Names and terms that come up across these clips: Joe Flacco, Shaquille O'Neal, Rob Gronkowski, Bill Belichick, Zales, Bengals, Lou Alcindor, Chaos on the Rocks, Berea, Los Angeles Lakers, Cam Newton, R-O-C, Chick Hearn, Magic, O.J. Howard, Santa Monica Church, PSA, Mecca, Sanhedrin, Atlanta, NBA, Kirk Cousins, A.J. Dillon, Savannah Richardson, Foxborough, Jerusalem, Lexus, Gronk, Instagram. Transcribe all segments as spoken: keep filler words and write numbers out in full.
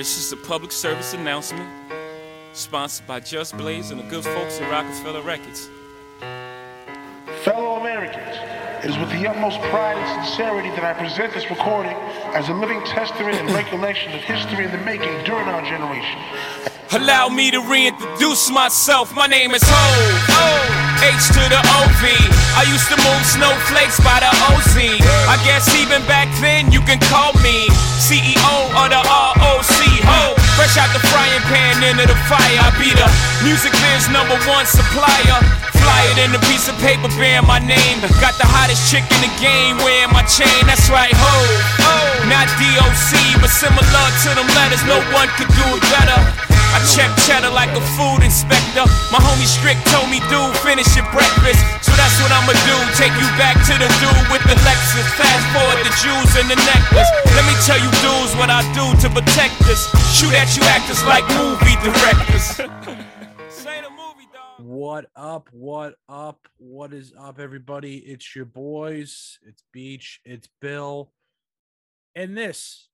This is a public service announcement sponsored by Just Blaze and the good folks at Rockefeller Records. Fellow Americans, it is with the utmost pride and sincerity that I present this recording as a living testament and recollection of history in the making during our generation. Allow me to reintroduce myself. My name is Ho. H to the O V. I used to move snowflakes by the O Z. I guess even back then you can call me C E O of the R O C. Ho, fresh out the frying pan into the fire. I be the music biz number one supplier. Fly it in a piece of paper bearing my name. Got the hottest chick in the game wearing my chain. That's right, ho, ho. Not D O C, but similar to them letters. No one could do it better. I check cheddar like a food inspector. My homie Strick told me, dude, finish your breakfast. So that's what I'ma do. Take you back to the dude with the Lexus. Fast forward the jewels and the necklace. Let me tell you dudes what I do to protect us. Shoot at you actors like movie directors. What up, what up, what is up, everybody? It's your boys. It's Beach. It's Bill. And this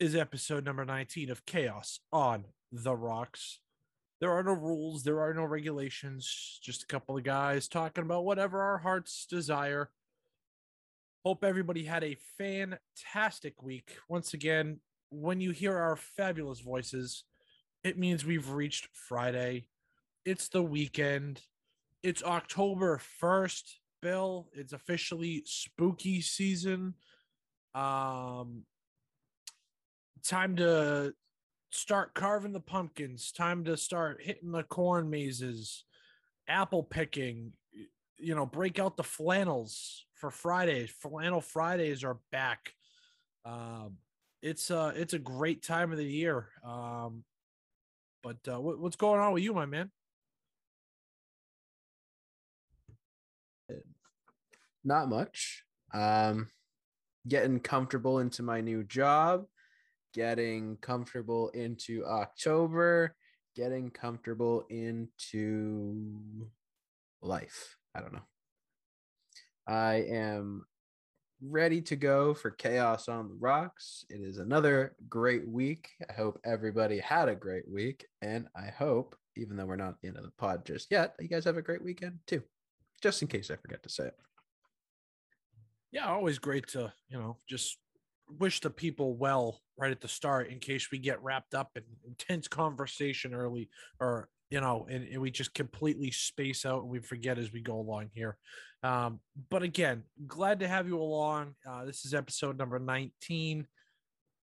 is episode number nineteen of Chaos on the Rocks. There are no rules, there are no regulations, just a couple of guys talking about whatever our hearts desire. Hope everybody had a fantastic week. Once again, when you hear our fabulous voices, it means we've reached Friday. It's the weekend. It's October first, Bill. It's officially spooky season. Um... Time to start carving the pumpkins. Time to start hitting the corn mazes, apple picking. You know, break out the flannels for Fridays. Flannel Fridays are back. Um, it's uh, it's a great time of the year. Um, but uh, what, what's going on with you, my man? Not much. Um, getting comfortable into my new job. Getting comfortable into October, getting comfortable into life. I don't know. I am ready to go for Chaos on the Rocks. It is another great week. I hope everybody had a great week. And I hope, even though we're not into the pod just yet, you guys have a great weekend too, just in case I forget to say it. Yeah, always great to, you know, just wish the people well right at the start in case we get wrapped up in intense conversation early, or, you know, and, and we just completely space out and we forget as we go along here. Um, but again, glad to have you along. Uh, this is episode number nineteen.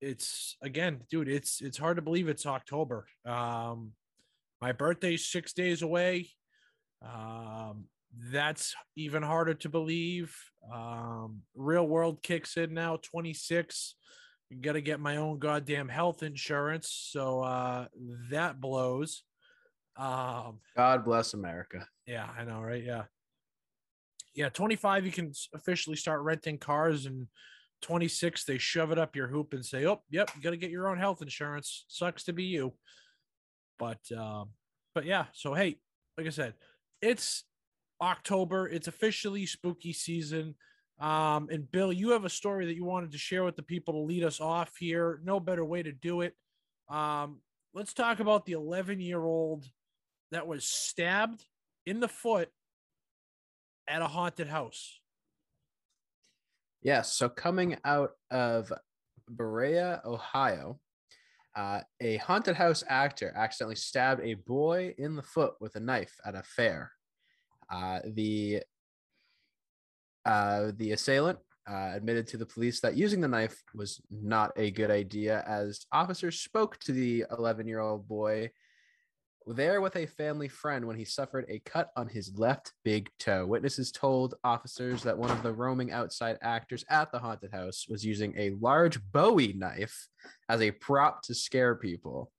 It's again, dude, it's, it's hard to believe it's October. Um, my birthday's six days away. Um, That's even harder to believe. Um, real world kicks in now, twenty-six. You got to get my own goddamn health insurance. So uh, that blows. Um, God bless America. Yeah, I know, right? Yeah. Yeah, twenty-five, you can officially start renting cars. And twenty-six, they shove it up your hoop and say, oh, yep, you got to get your own health insurance. Sucks to be you. But, um, but yeah, so hey, like I said, it's October. It's officially spooky season. Um, and Bill, you have a story that you wanted to share with the people to lead us off here. No better way to do it. Um, let's talk about the eleven-year-old that was stabbed in the foot at a haunted house. Yes. Yeah, so coming out of Berea, Ohio, uh, a haunted house actor accidentally stabbed a boy in the foot with a knife at a fair. Uh, the uh, the assailant uh, admitted to the police that using the knife was not a good idea, as officers spoke to the eleven-year-old boy there with a family friend when he suffered a cut on his left big toe. Witnesses told officers that one of the roaming outside actors at the haunted house was using a large Bowie knife as a prop to scare people.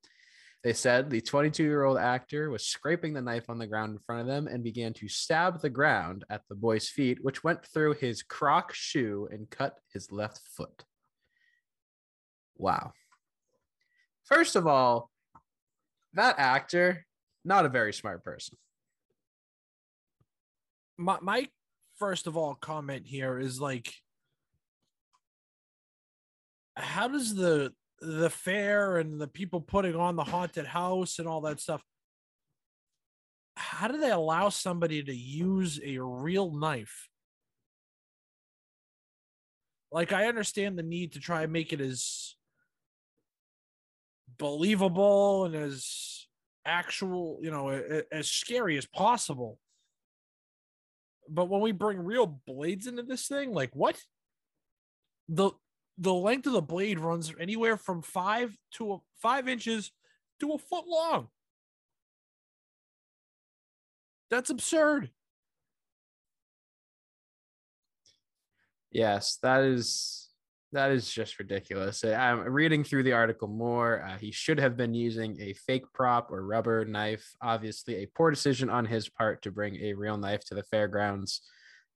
They said the twenty-two-year-old actor was scraping the knife on the ground in front of them and began to stab the ground at the boy's feet, which went through his Croc shoe and cut his left foot. Wow. First of all, that actor, not a very smart person. My, my first of all comment here is like, how does the the fair and the people putting on the haunted house and all that stuff, how do they allow somebody to use a real knife? Like, I understand the need to try and make it as believable and as actual, you know, as scary as possible. But when we bring real blades into this thing, like, what? The the length of the blade runs anywhere from five to a, five inches to a foot long. That's absurd. Yes, that is that is just ridiculous. I'm reading through the article more. Uh, he should have been using a fake prop or rubber knife. Obviously, a poor decision on his part to bring a real knife to the fairgrounds,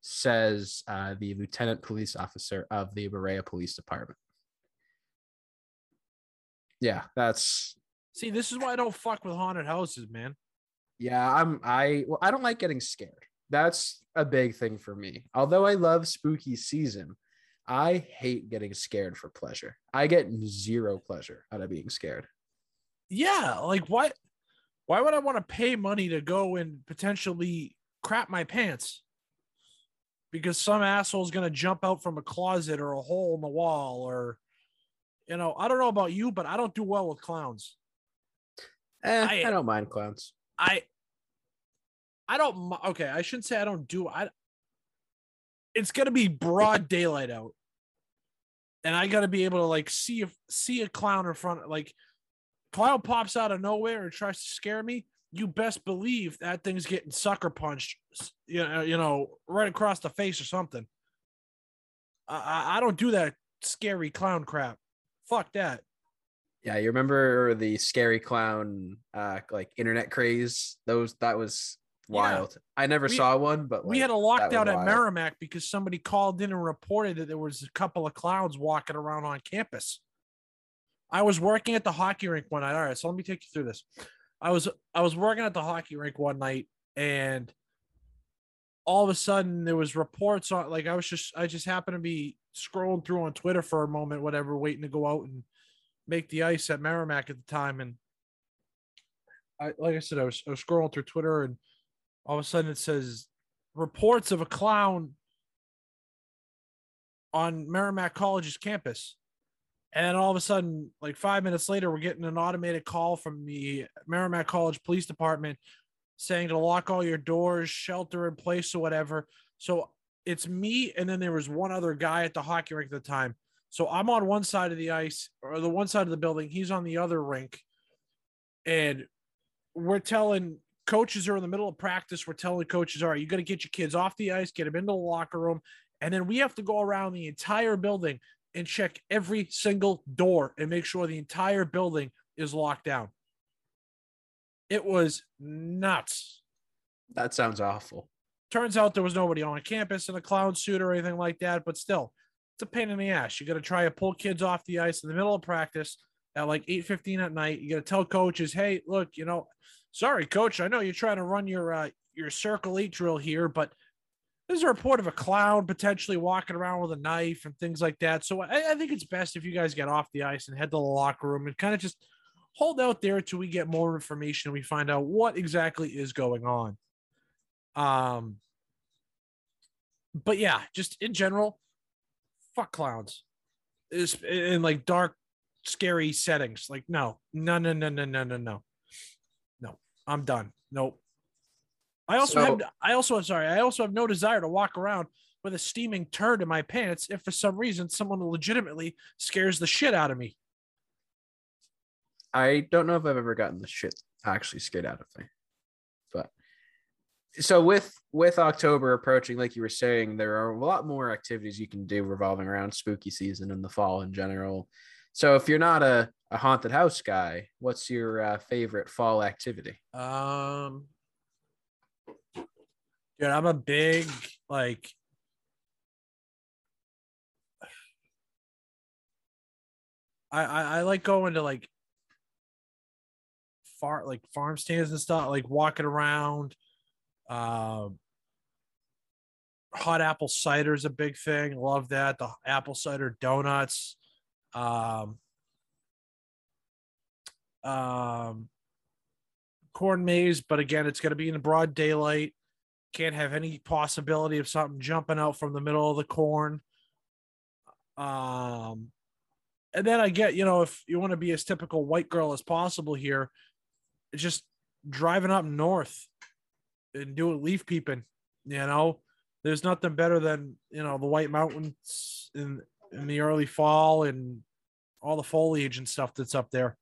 says uh, the lieutenant police officer of the Berea Police Department. Yeah, that's. See, this is why I don't fuck with haunted houses, man. Yeah, I'm. I well, I don't like getting scared. That's a big thing for me. Although I love spooky season, I hate getting scared for pleasure. I get zero pleasure out of being scared. Yeah, like what? Why would I want to pay money to go and potentially crap my pants? Because some asshole's going to jump out from a closet or a hole in the wall, or, you know, I don't know about you, but I don't do well with clowns. Eh, I, I don't mind clowns. I... I don't, okay, I shouldn't say I don't do, I. It's going to be broad daylight out. And I got to be able to, like, see if see a clown in front, like, clown pops out of nowhere and tries to scare me, you best believe that thing's getting sucker punched, you know, you know right across the face or something. I, I don't do that scary clown crap. Fuck that. Yeah, you remember the scary clown, uh, like, internet craze? Those, that was... Wild. Yeah. I never we, saw one, but like, we had a lockdown at Merrimack because somebody called in and reported that there was a couple of clowns walking around on campus. I was working at the hockey rink one night. All right, so let me take you through this. I was I was working at the hockey rink one night, and all of a sudden there was reports on. Like I was just I just happened to be scrolling through on Twitter for a moment, whatever, waiting to go out and make the ice at Merrimack at the time. And I, like I said, I was I was scrolling through Twitter and. All of a sudden it says reports of a clown on Merrimack College's campus. And all of a sudden, like five minutes later, we're getting an automated call from the Merrimack College Police Department saying to lock all your doors, shelter in place or whatever. So it's me. And then there was one other guy at the hockey rink at the time. So I'm on one side of the ice or the one side of the building. He's on the other rink. And we're telling coaches are in the middle of practice. We're telling coaches, all right, you got to get your kids off the ice, get them into the locker room. And then we have to go around the entire building and check every single door and make sure the entire building is locked down. It was nuts. That sounds awful. Turns out there was nobody on campus in a clown suit or anything like that, but still, it's a pain in the ass. You got to try to pull kids off the ice in the middle of practice at like eight fifteen at night. You got to tell coaches, hey, look, you know, sorry, coach, I know you're trying to run your uh, your circle eight drill here, but there's a report of a clown potentially walking around with a knife and things like that. So I, I think it's best if you guys get off the ice and head to the locker room and kind of just hold out there till we get more information and we find out what exactly is going on. Um, But, yeah, just in general, fuck clowns. It's in, like, dark, scary settings. Like, no, no, no, no, no, no, no, no. I'm done. Nope. I also so, have I also sorry, I also have no desire to walk around with a steaming turd in my pants if for some reason someone legitimately scares the shit out of me. I don't know if I've ever gotten the shit actually scared out of me. But so with with October approaching, like you were saying, there are a lot more activities you can do revolving around spooky season in the fall in general. So if you're not a, a haunted house guy, what's your uh, favorite fall activity? Um, dude, I'm a big, like, I, I, I like going to, like, far, like, farm stands and stuff, like, walking around. Um, hot apple cider is a big thing. Love that. The apple cider donuts. Um, um, corn maze, but again, it's going to be in broad daylight. Can't have any possibility of something jumping out from the middle of the corn. Um, and then I get, you know, if you want to be as typical white girl as possible here, just driving up north and doing leaf peeping, you know, there's nothing better than, you know, the White Mountains in, in the early fall and all the foliage and stuff that's up there.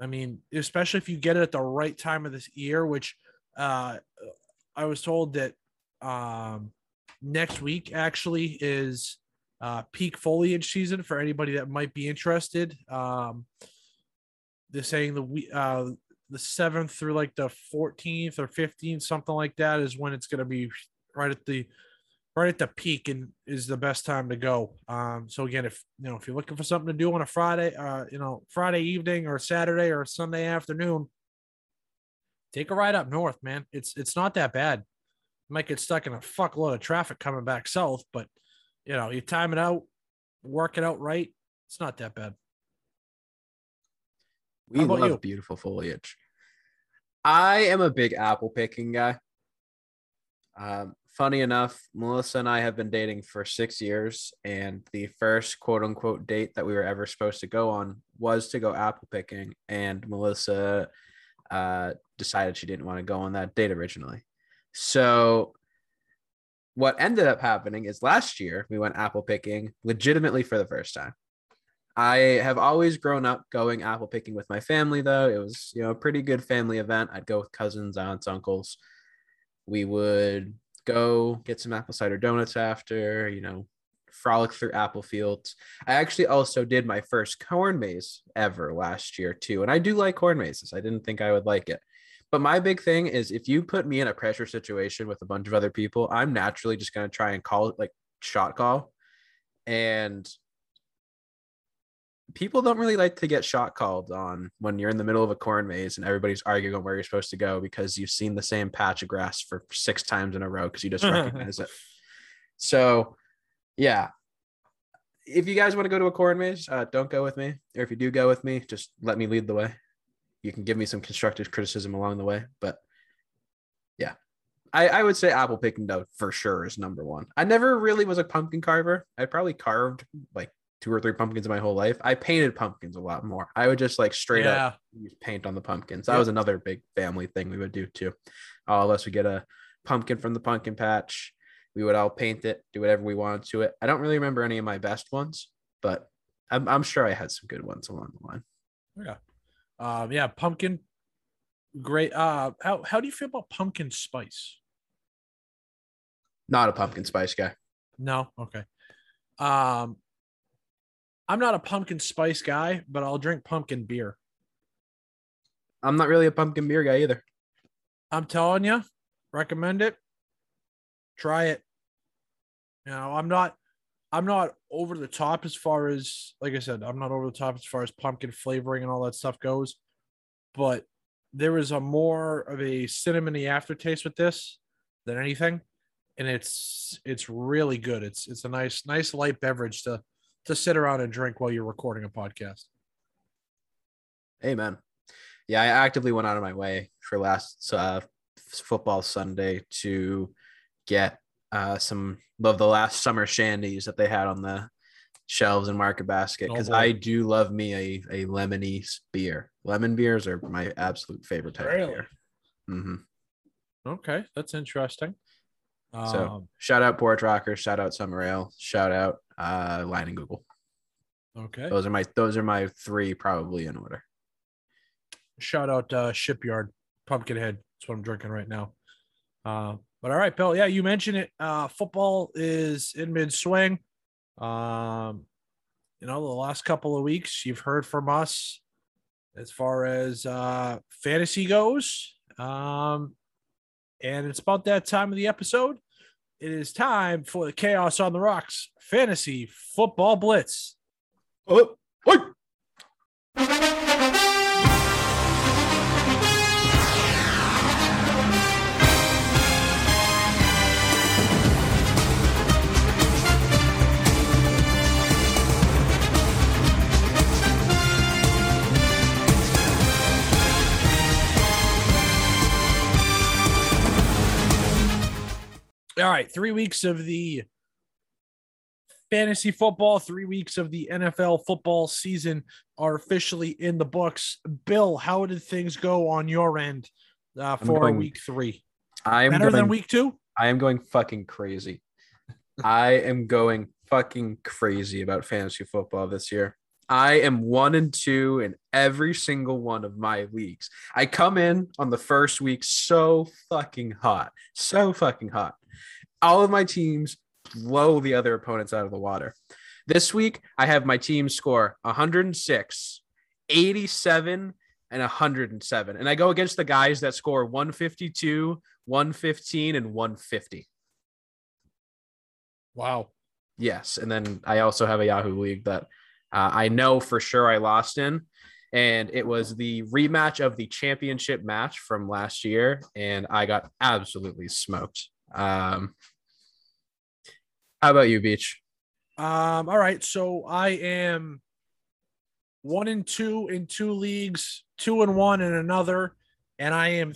I mean, especially if you get it at the right time of this year, which, uh, I was told that um, next week actually is uh, peak foliage season for anybody that might be interested. Um, they're saying the uh, the seventh through like the fourteenth or fifteenth, something like that, is when it's going to be right at the right at the peak and is the best time to go. Um, so again, if you know if you're looking for something to do on a Friday, uh, you know Friday evening or Saturday or Sunday afternoon, take a ride up north, man. It's it's not that bad. You might get stuck in a fuckload of traffic coming back south, but, you know, you time it out, work it out right, it's not that bad. We love you? Beautiful foliage. I am a big apple picking guy. Um, funny enough, Melissa and I have been dating for six years, and the first quote-unquote date that we were ever supposed to go on was to go apple picking, and Melissa – uh decided she didn't want to go on that date originally. So what ended up happening is last year we went apple picking legitimately for the first time. I have always grown up going apple picking with my family, though. It was, you know, a pretty good family event. I'd go with cousins, aunts, uncles. We would go get some apple cider donuts after, you know, frolic through apple fields. I actually also did my first corn maze ever last year too. And I do like corn mazes. I didn't think I would like it. But my big thing is, if you put me in a pressure situation with a bunch of other people, I'm naturally just going to try and call it, like, shot call. And people don't really like to get shot called on when you're in the middle of a corn maze and everybody's arguing on where you're supposed to go because you've seen the same patch of grass for six times in a row because you just recognize it. So yeah, if you guys want to go to a corn maze, uh, don't go with me. Or if you do go with me, just let me lead the way. You can give me some constructive criticism along the way. But yeah, I, I would say apple picking, though, for sure is number one. I never really was a pumpkin carver. I probably carved like two or three pumpkins in my whole life. I painted pumpkins a lot more. I would just like straight yeah. up use paint on the pumpkins. That yeah. was another big family thing we would do too. All of us would get a pumpkin from the pumpkin patch. We would all paint it, do whatever we wanted to it. I don't really remember any of my best ones, but I'm, I'm sure I had some good ones along the line. Yeah. Um, yeah, pumpkin, great. Uh, how, how do you feel about pumpkin spice? Not a pumpkin spice guy. No? Okay. Um, I'm not a pumpkin spice guy, but I'll drink pumpkin beer. I'm not really a pumpkin beer guy either. I'm telling you, recommend it. Try it. You know, I'm not, I'm not over the top as far as, like I said, I'm not over the top as far as pumpkin flavoring and all that stuff goes, but there is a more of a cinnamony aftertaste with this than anything. And it's, it's really good. It's, it's a nice, nice light beverage to, to sit around and drink while you're recording a podcast. Amen. Yeah. I actively went out of my way for last uh, football Sunday to get uh some of the last summer shandies that they had on the shelves in Market Basket, because oh, I do love me a a lemony beer. Lemon beers are my absolute favorite type really? of beer. Mm-hmm. Okay, that's interesting. So um, shout out Porch Rocker, shout out Summer Ale, shout out uh Line and Google. Okay, those are my those are my three probably in order. Shout out uh Shipyard Pumpkinhead. That's what I'm drinking right now. Uh, But all right, Bill, yeah, you mentioned it. Uh, football is in mid-swing. Um, you know, the last couple of weeks, you've heard from us as far as uh, fantasy goes. Um, and it's about that time of the episode. It is time for the Chaos on the Rocks Fantasy Football Blitz. Oh, oh. All right, three weeks of the fantasy football, three weeks of the N F L football season are officially in the books. Bill, how did things go on your end uh, for going, week three? I am better going, than week two. I am going fucking crazy. I am going fucking crazy about fantasy football this year. I am one and two in every single one of my leagues. I come in on the first week so fucking hot, so fucking hot. All of my teams blow the other opponents out of the water. This week, I have my team score one hundred six, eighty-seven, and one hundred seven. And I go against the guys that score one fifty-two, one fifteen, and one fifty. Wow. Yes. And then I also have a Yahoo league that Uh, I know for sure I lost in, and it was the rematch of the championship match from last year, and I got absolutely smoked. Um, how about you, Beach? Um, all right, so I am one and two in two leagues, two and one in another, and I am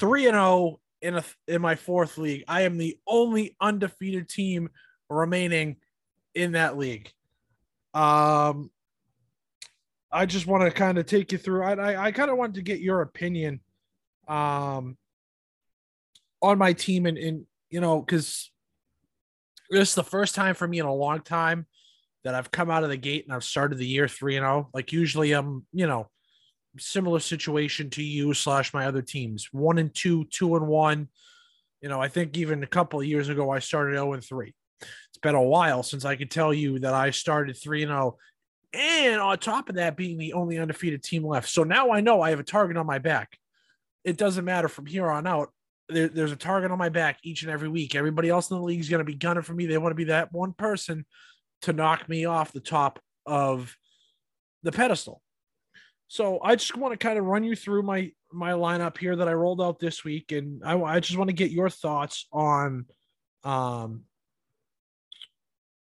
three and oh in a, in my fourth league. I am the only undefeated team remaining in that league. Um, I just want to kind of take you through. I I, I kind of wanted to get your opinion, um, on my team, and and you know, because this is the first time for me in a long time that I've come out of the gate and I've started the year three and zero. Like usually, I'm you know, similar situation to you slash my other teams, one and two, two and one. You know, I think even a couple of years ago I started zero and three. It's been a while since I could tell you that I started three and oh, and on top of that being the only undefeated team left. So now I know I have a target on my back. It doesn't matter from here on out. There, there's a target on my back each and every week. Everybody else in the league is going to be gunning for me. They want to be that one person to knock me off the top of the pedestal. So I just want to kind of run you through my, my lineup here that I rolled out this week. And I, I just want to get your thoughts on, um,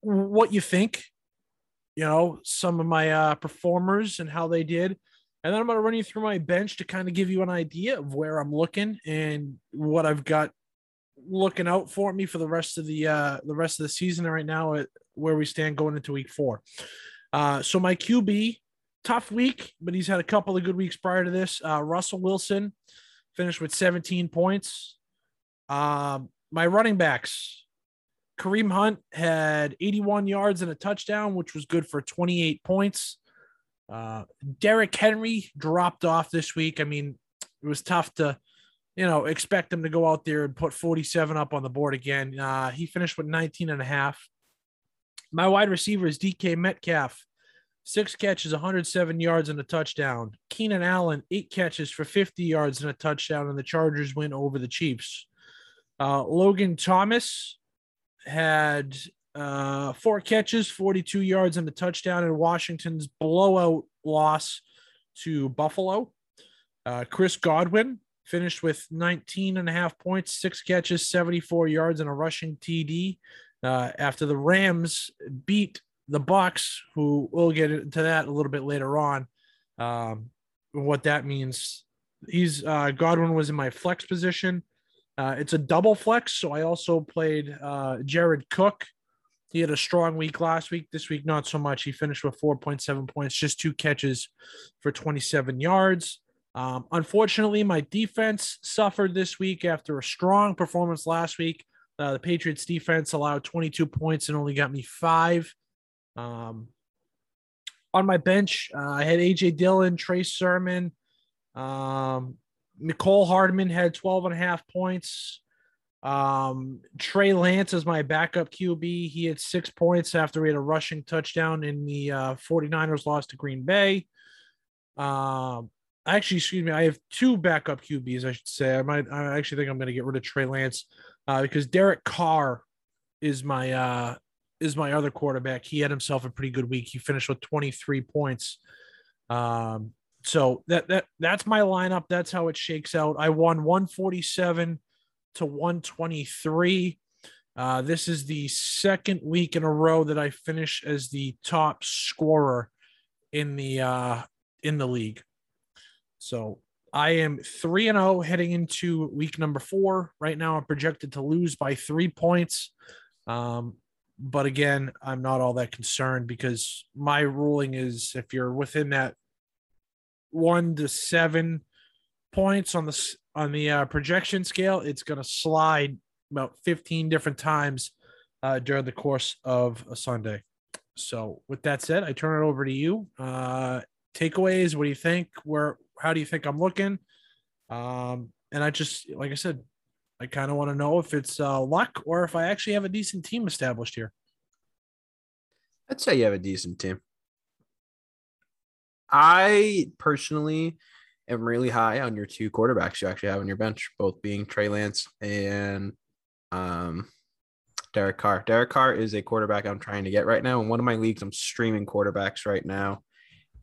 what you think, you know, some of my uh, performers and how they did. And then I'm going to run you through my bench to kind of give you an idea of where I'm looking and what I've got looking out for me for the rest of the, uh, the rest of the season right now, at where we stand going into week four. Uh, so my Q B, tough week, but he's had a couple of good weeks prior to this. Uh, Russell Wilson finished with seventeen points. Um, my running backs, Kareem Hunt had eighty-one yards and a touchdown, which was good for twenty-eight points. Uh, Derek Henry dropped off this week. I mean, it was tough to, you know, expect him to go out there and put forty-seven up on the board again. Uh, he finished with nineteen and a half. My wide receiver is D K Metcalf. Six catches, one hundred seven yards and a touchdown. Keenan Allen, eight catches for fifty yards and a touchdown, and the Chargers win over the Chiefs. Uh, Logan Thomas had uh, four catches, forty-two yards, and a touchdown in Washington's blowout loss to Buffalo. Uh, Chris Godwin finished with nineteen and a half points, six catches, seventy-four yards, and a rushing T D uh, after the Rams beat the Bucs, who we'll get into that a little bit later on, um, what that means. He's uh, Godwin was in my flex position. Uh, it's a double flex, so I also played uh, Jared Cook. He had a strong week last week. This week, not so much. He finished with four point seven points, just two catches for twenty-seven yards. Um, unfortunately, my defense suffered this week after a strong performance last week. Uh, the Patriots defense allowed twenty-two points and only got me five. Um, on my bench, uh, I had A J. Dillon, Trey Sermon, um, Nicole Hardman had twelve and a half points. Um, Trey Lance is my backup Q B. He had six points after he had a rushing touchdown in the uh, 49ers loss to Green Bay. Um, actually, excuse me, I have two backup Q Bs, I should say. I might, I actually think I'm going to get rid of Trey Lance uh, because Derek Carr is my, uh, is my other quarterback. He had himself a pretty good week. He finished with twenty-three points. Um, So that that that's my lineup. That's how it shakes out. I won one forty-seven to one twenty-three. Uh, this is the second week in a row that I finish as the top scorer in the uh, in the league. So I am three and oh heading into week number four. Right now, I'm projected to lose by three points. Um, but again, I'm not all that concerned because my ruling is if you're within that one to seven points on the on the uh, projection scale, it's going to slide about fifteen different times uh, during the course of a Sunday. So with that said, I turn it over to you. Uh, takeaways. What do you think? Where, how do you think I'm looking? Um, and I just, like I said, I kind of want to know if it's uh, luck or if I actually have a decent team established here. I'd say you have a decent team. I personally am really high on your two quarterbacks you actually have on your bench, both being Trey Lance and um, Derek Carr. Derek Carr is a quarterback I'm trying to get right now. In one of my leagues, I'm streaming quarterbacks right now.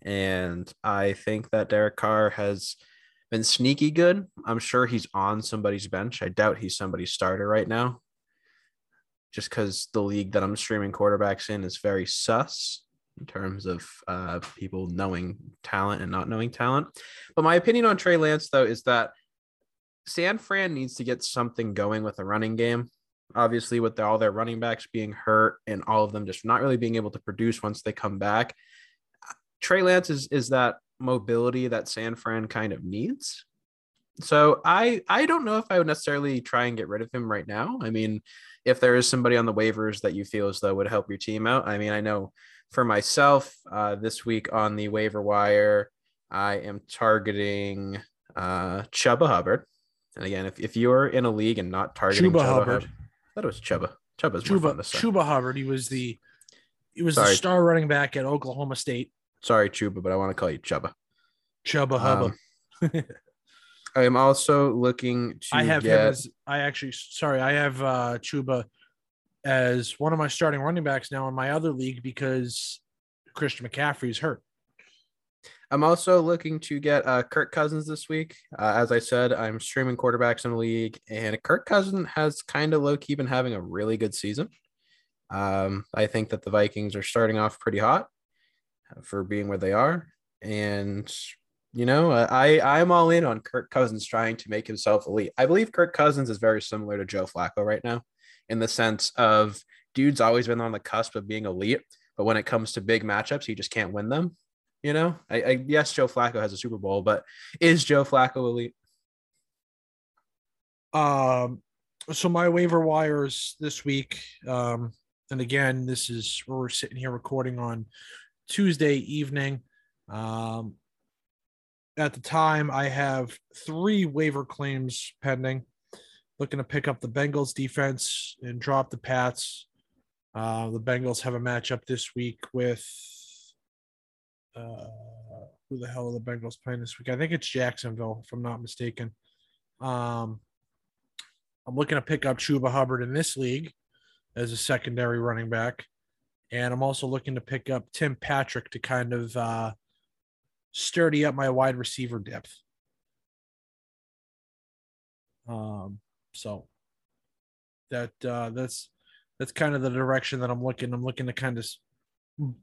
And I think that Derek Carr has been sneaky good. I'm sure he's on somebody's bench. I doubt he's somebody's starter right now, just because the league that I'm streaming quarterbacks in is very sus in terms of uh, people knowing talent and not knowing talent. But my opinion on Trey Lance, though, is that San Fran needs to get something going with a running game. Obviously, with the, all their running backs being hurt and all of them just not really being able to produce once they come back, Trey Lance is, is that mobility that San Fran kind of needs. So I I don't know if I would necessarily try and get rid of him right now. I mean, if there is somebody on the waivers that you feel as though would help your team out. I mean, I know for myself uh, this week on the waiver wire, I am targeting uh, Chuba Hubbard. And again, if, if you're in a league and not targeting Chuba, Chuba Hubbard, Hubbard, I thought it was Chuba. Chuba's Chuba, Chuba Hubbard. He was the he was Sorry. the star running back at Oklahoma State. Sorry, Chuba, but I want to call you Chuba. Chuba Hubba. Um, I am also looking to I have get... him as, I actually, sorry, I have uh, Chuba as one of my starting running backs now in my other league because Christian McCaffrey is hurt. I'm also looking to get uh, Kirk Cousins this week. Uh, as I said, I'm streaming quarterbacks in the league, and Kirk Cousins has kind of low-key been having a really good season. Um, I think that the Vikings are starting off pretty hot for being where they are. And, you know, I, I'm all in on Kirk Cousins trying to make himself elite. I believe Kirk Cousins is very similar to Joe Flacco right now in the sense of dude's always been on the cusp of being elite, but when it comes to big matchups, he just can't win them. You know, I, I yes, Joe Flacco has a Super Bowl, but is Joe Flacco elite? Um, so my waiver wires this week. Um, and again, this is where we're sitting here recording on Tuesday evening. Um, at the time, I have three waiver claims pending. Looking to pick up the Bengals defense and drop the Pats. Uh, the Bengals have a matchup this week with uh, who the hell are the Bengals playing this week? I think it's Jacksonville, if I'm not mistaken. Um, I'm looking to pick up Chuba Hubbard in this league as a secondary running back. And I'm also looking to pick up Tim Patrick to kind of uh, sturdy up my wide receiver depth. Um, so that uh, that's that's kind of the direction that I'm looking. I'm looking to kind of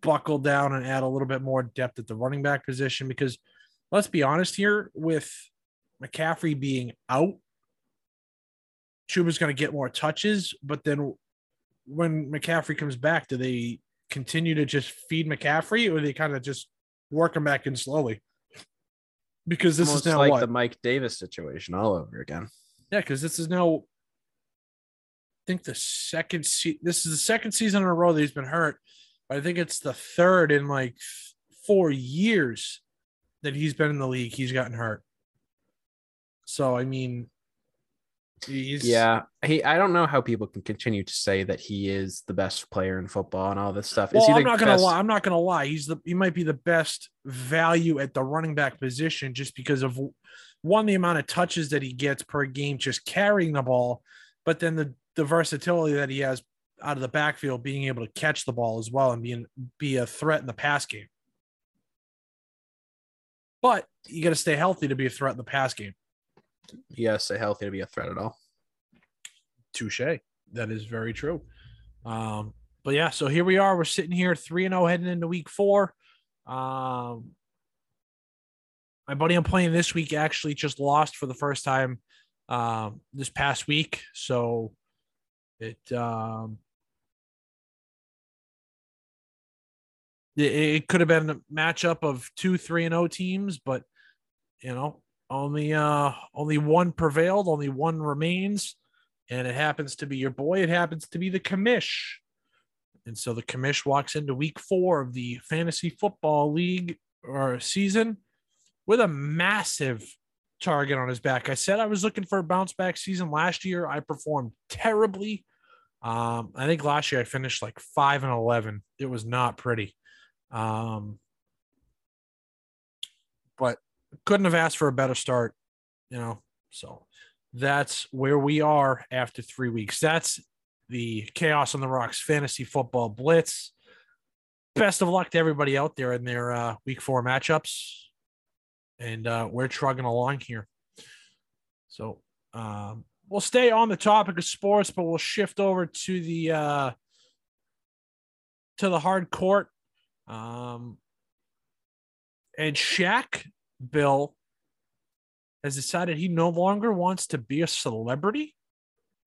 buckle down and add a little bit more depth at the running back position because let's be honest here, with McCaffrey being out, Chuba's going to get more touches, but then when McCaffrey comes back, do they continue to just feed McCaffrey or do they kind of just work him back in slowly? Because this Almost is now like what? the Mike Davis situation all over again. Yeah, because this is now, I think the second se- this is the second season in a row that he's been hurt. But I think it's the third in like four years that he's been in the league. He's gotten hurt. So, I mean, He's, yeah, he. I don't know how people can continue to say that he is the best player in football and all this stuff. Well, is he I'm not gonna best... lie. I'm not gonna lie. He's the. He might be the best value at the running back position just because of one, the amount of touches that he gets per game, just carrying the ball, but then the the versatility that he has out of the backfield, being able to catch the ball as well and being be a threat in the pass game. But you got to stay healthy to be a threat in the pass game. Yes, a healthy to be a threat at all. Touche. That is very true. Um, but yeah, so here we are. We're sitting here three and oh heading into week four. Um, my buddy I'm playing this week actually just lost for the first time um, this past week. So it, um, it, it could have been a matchup of two, three and O teams, but you know, only, uh, only one prevailed, only one remains. And it happens to be your boy. It happens to be the commish. And so the commish walks into week four of the fantasy football league or season with a massive target on his back. I said I was looking for a bounce back season last year. I performed terribly. Um, I think last year I finished like five and eleven. It was not pretty. Um, but couldn't have asked for a better start, you know, so. That's where we are after three weeks. That's the Chaos on the Rocks Fantasy Football Blitz. Best of luck to everybody out there in their uh, week four matchups. And uh, we're trugging along here. So um, we'll stay on the topic of sports, but we'll shift over to the, uh, to the hard court. Um, and Shaq, Bill, has decided he no longer wants to be a celebrity?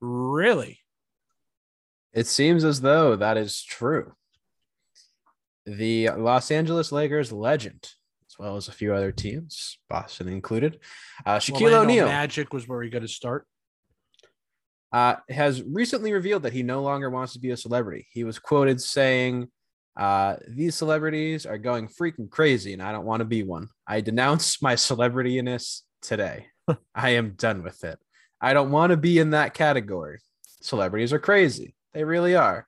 Really? It seems as though that is true. The Los Angeles Lakers legend, as well as a few other teams, Boston included, uh, Shaquille well, O'Neal. Magic was where he got his start. Uh, has recently revealed that he no longer wants to be a celebrity. He was quoted saying, Uh, these celebrities are going freaking crazy, and I don't want to be one. I denounce my celebrityness today. I am done with it. I don't want to be in that category. Celebrities are crazy. They really are.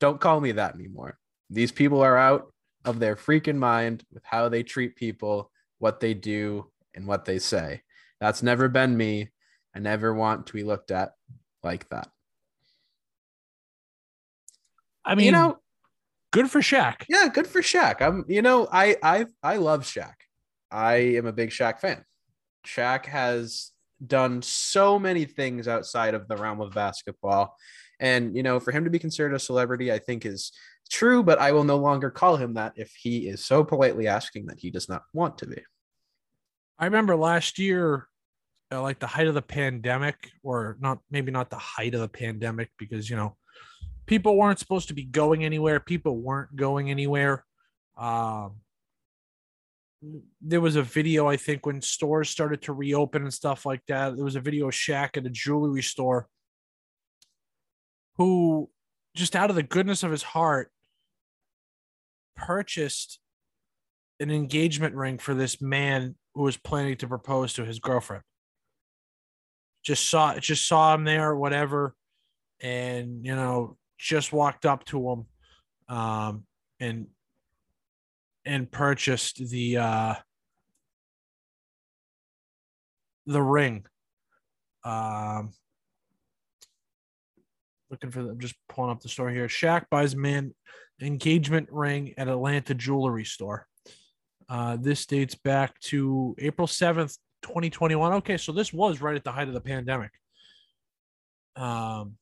Don't call me that anymore. These people are out of their freaking mind with how they treat people, what they do, and what they say. That's never been me. I never want to be looked at like that. I mean, you know, good for Shaq. Yeah, good for Shaq. I'm, you know, I I I love Shaq. I am a big Shaq fan. Shaq has done so many things outside of the realm of basketball. And, you know, for him to be considered a celebrity, I think is true, but I will no longer call him that if he is so politely asking that he does not want to be. I remember last year, uh, like the height of the pandemic, or not, maybe not the height of the pandemic, because, you know, people weren't supposed to be going anywhere. People weren't going anywhere. Um, There was a video, I think, when stores started to reopen and stuff like that. There was a video of Shaq at a jewelry store who, just out of the goodness of his heart, purchased an engagement ring for this man who was planning to propose to his girlfriend. Just saw, just saw him there, whatever, and, you know, just walked up to him um, and. and purchased the uh, the ring. Um, looking for, I'm just pulling up the story here. Shaq buys man engagement ring at Atlanta jewelry store. Uh, this dates back to April seventh, twenty twenty-one. Okay, so this was right at the height of the pandemic. Um,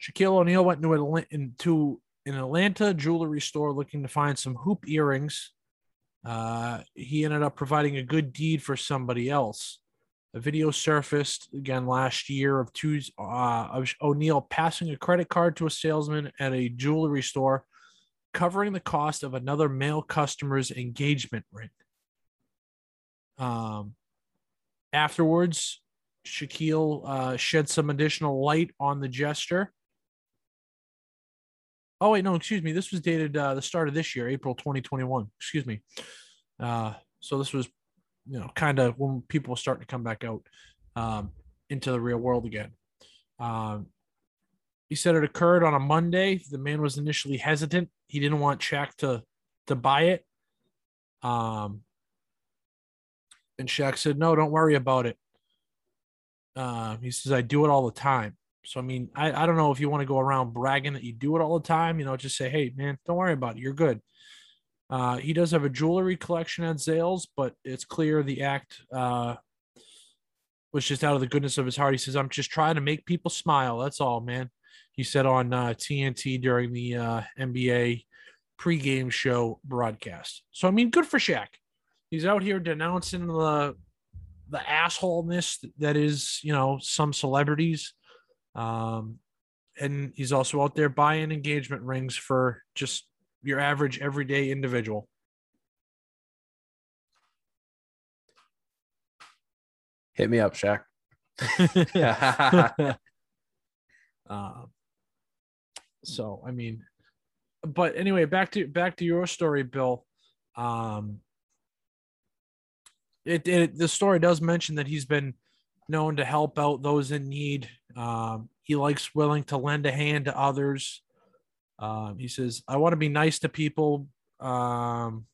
Shaquille O'Neal went into Atlanta into an Atlanta jewelry store looking to find some hoop earrings. Uh, he ended up providing a good deed for somebody else. A video surfaced again last year of two uh, of O'Neal passing a credit card to a salesman at a jewelry store, covering the cost of another male customer's engagement ring. Um, afterwards, Shaquille uh, shed some additional light on the gesture. Oh, wait, no, excuse me. This was dated uh, the start of this year, April twenty twenty-one. Excuse me. Uh, so this was, you know, kind of when people were starting to come back out um, into the real world again. Um, he said it occurred on a Monday. The man was initially hesitant. He didn't want Shaq to, to buy it. Um, and Shaq said, no, don't worry about it. Uh, he says, I do it all the time. So, I mean, I, I don't know if you want to go around bragging that you do it all the time. You know, just say, hey, man, don't worry about it. You're good. Uh, he does have a jewelry collection at Zales, but it's clear the act uh, was just out of the goodness of his heart. He says, I'm just trying to make people smile. That's all, man. He said on uh, T N T during the uh, N B A pregame show broadcast. So, I mean, good for Shaq. he's out here denouncing the the assholeness that is, you know, some celebrities. Um, and he's also out there buying engagement rings for just your average everyday individual. Hit me up, Shaq. uh, so, I mean, but anyway, back to back to your story, Bill. Um, it, it the story does mention that he's been known to help out those in need. Um, he likes willing to lend a hand to others. Um, he says, "I want to be nice to people. Um,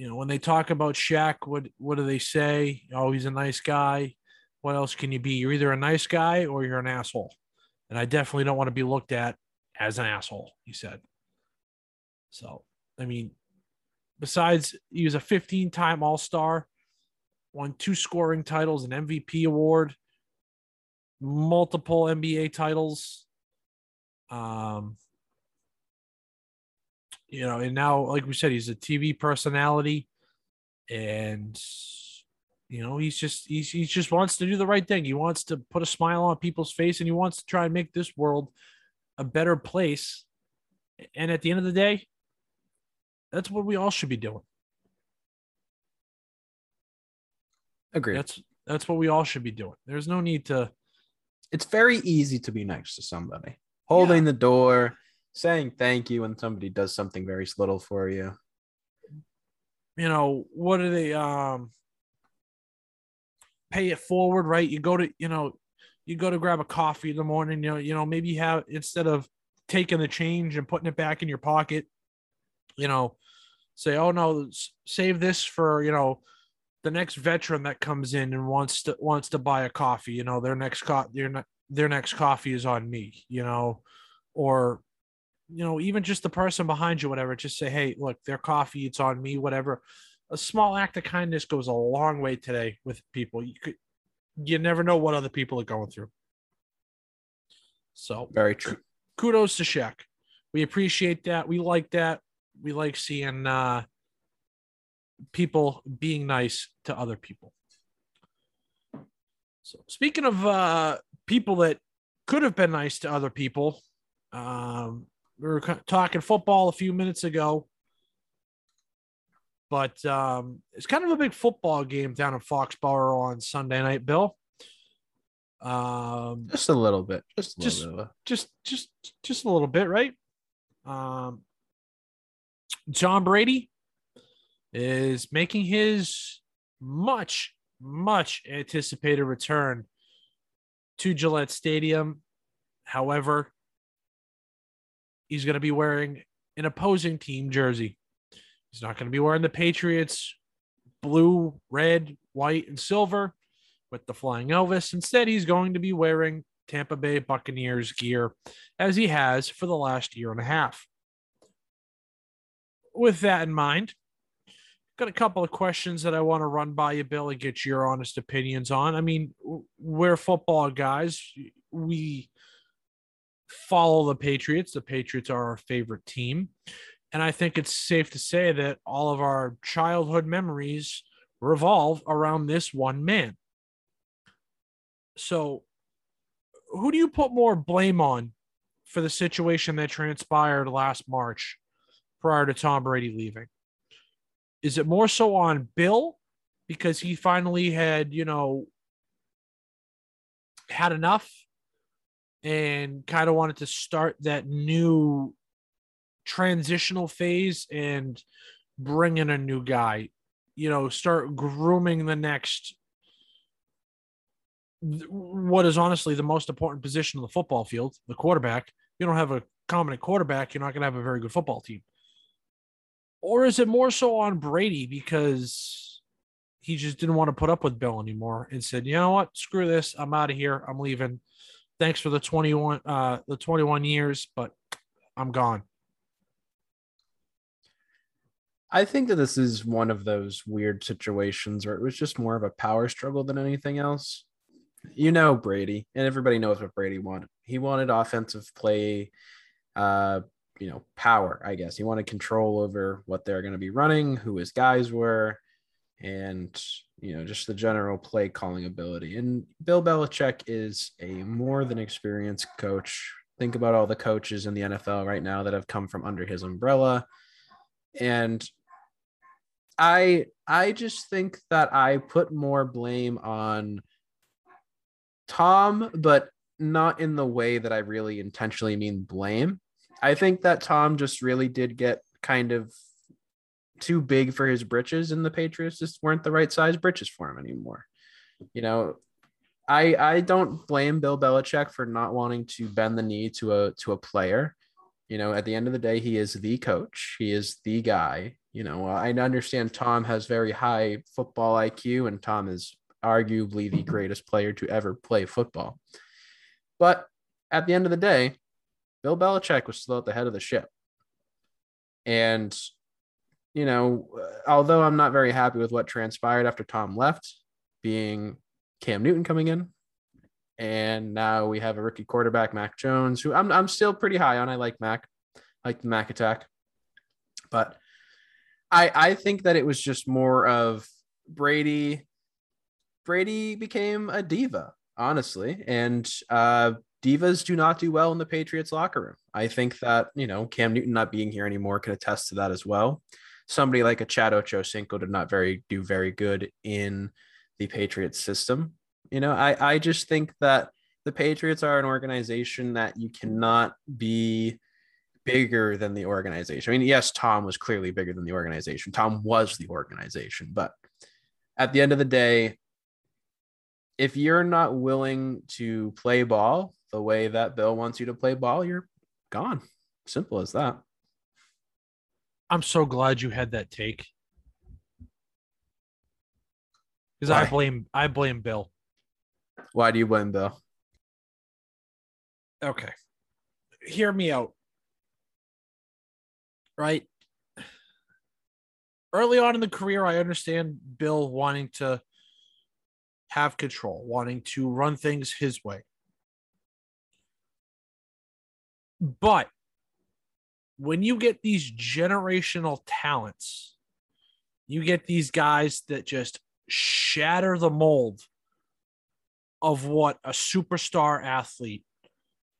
You know, when they talk about Shaq, what what do they say? Oh, he's a nice guy. What else can you be? You're either a nice guy or you're an asshole. And I definitely don't want to be looked at as an asshole," he said. So, I mean, besides, he was a fifteen-time All-Star, won two scoring titles, an M V P award, multiple N B A titles. Um. You know, and now, like we said, he's a T V personality, and you know, he's just he's, he just wants to do the right thing. He wants to put a smile on people's face, and he wants to try and make this world a better place. And at the end of the day, that's what we all should be doing. Agreed. That's that's what we all should be doing. There's no need to. It's very easy to be nice to somebody, holding yeah. the door. Saying thank you when somebody does something very little for you. You know, what are they? Um, pay it forward, right? You go to, you know, you go to grab a coffee in the morning. You know, you know, maybe you have, instead of taking the change and putting it back in your pocket, you know, say, oh no, save this for, you know, the next veteran that comes in and wants to wants to buy a coffee. You know, their next co- their their next coffee is on me. You know, or you know, even just the person behind you, whatever, just say, hey, look, their coffee, it's on me, whatever. A small act of kindness goes a long way today with people. You could, you never know what other people are going through. So very true. Kudos to Shaq. We appreciate that. We like that. We like seeing uh, people being nice to other people. So speaking of uh, people that could have been nice to other people, um, we were talking football a few minutes ago, but um, it's kind of a big football game down in Foxborough on Sunday night, Bill. Um, just a little bit, just a just, little bit a... just just just a little bit, right? Um, Tom Brady is making his much much anticipated return to Gillette Stadium. However, he's going to be wearing an opposing team jersey. He's not going to be wearing the Patriots blue, red, white, and silver with the flying Elvis. Instead, he's going to be wearing Tampa Bay Buccaneers gear, as he has for the last year and a half. With that in mind, got a couple of questions that I want to run by you, Bill, and get your honest opinions on. I mean, we're football guys. We follow the Patriots. The Patriots are our favorite team. And I think it's safe to say that all of our childhood memories revolve around this one man. So who do you put more blame on for the situation that transpired last March prior to Tom Brady leaving? Is it more so on Bill because he finally had, you know, had enough and kind of wanted to start that new transitional phase and bring in a new guy, you know, start grooming the next, what is honestly the most important position on the football field, the quarterback? You don't have a competent quarterback, you're not going to have a very good football team. Or is it more so on Brady because he just didn't want to put up with Bill anymore and said, you know what, screw this, I'm out of here, I'm leaving. Thanks for the twenty-one, uh, the twenty-one years, but I'm gone. I think that this is one of those weird situations where it was just more of a power struggle than anything else. You know, Brady, and everybody knows what Brady wanted. He wanted offensive play, uh, you know, power, I guess. He wanted control over what they're going to be running, who his guys were, and, you know, just the general play calling ability. And Bill Belichick is a more than experienced coach. Think about all the coaches in the N F L right now that have come from under his umbrella. And I, I just think that I put more blame on Tom, but not in the way that I really intentionally mean blame. I think that Tom just really did get kind of too big for his britches, and the Patriots just weren't the right size britches for him anymore. You know, I I don't blame Bill Belichick for not wanting to bend the knee to a to a player. You know, at the end of the day, he is the coach. He is the guy. You know, I understand Tom has very high football I Q, and Tom is arguably the greatest player to ever play football. But at the end of the day, Bill Belichick was still at the head of the ship. And, you know, although I'm not very happy with what transpired after Tom left, being Cam Newton coming in, and now we have a rookie quarterback, Mac Jones, who I'm I'm still pretty high on. I like Mac, I like the Mac attack. But I I think that it was just more of Brady. Brady became a diva, honestly. And uh, divas do not do well in the Patriots locker room. I think that, you know, Cam Newton not being here anymore can attest to that as well. Somebody like a Chad Ochocinco did not very do very good in the Patriots system. You know, I, I just think that the Patriots are an organization that you cannot be bigger than the organization. I mean, yes, Tom was clearly bigger than the organization. Tom was the organization. But at the end of the day, if you're not willing to play ball the way that Bill wants you to play ball, you're gone. Simple as that. I'm so glad you had that take. Because I blame I blame Bill. Why do you blame Bill? Okay. Hear me out. Right? Early on in the career, I understand Bill wanting to have control, wanting to run things his way. But when you get these generational talents, you get these guys that just shatter the mold of what a superstar athlete,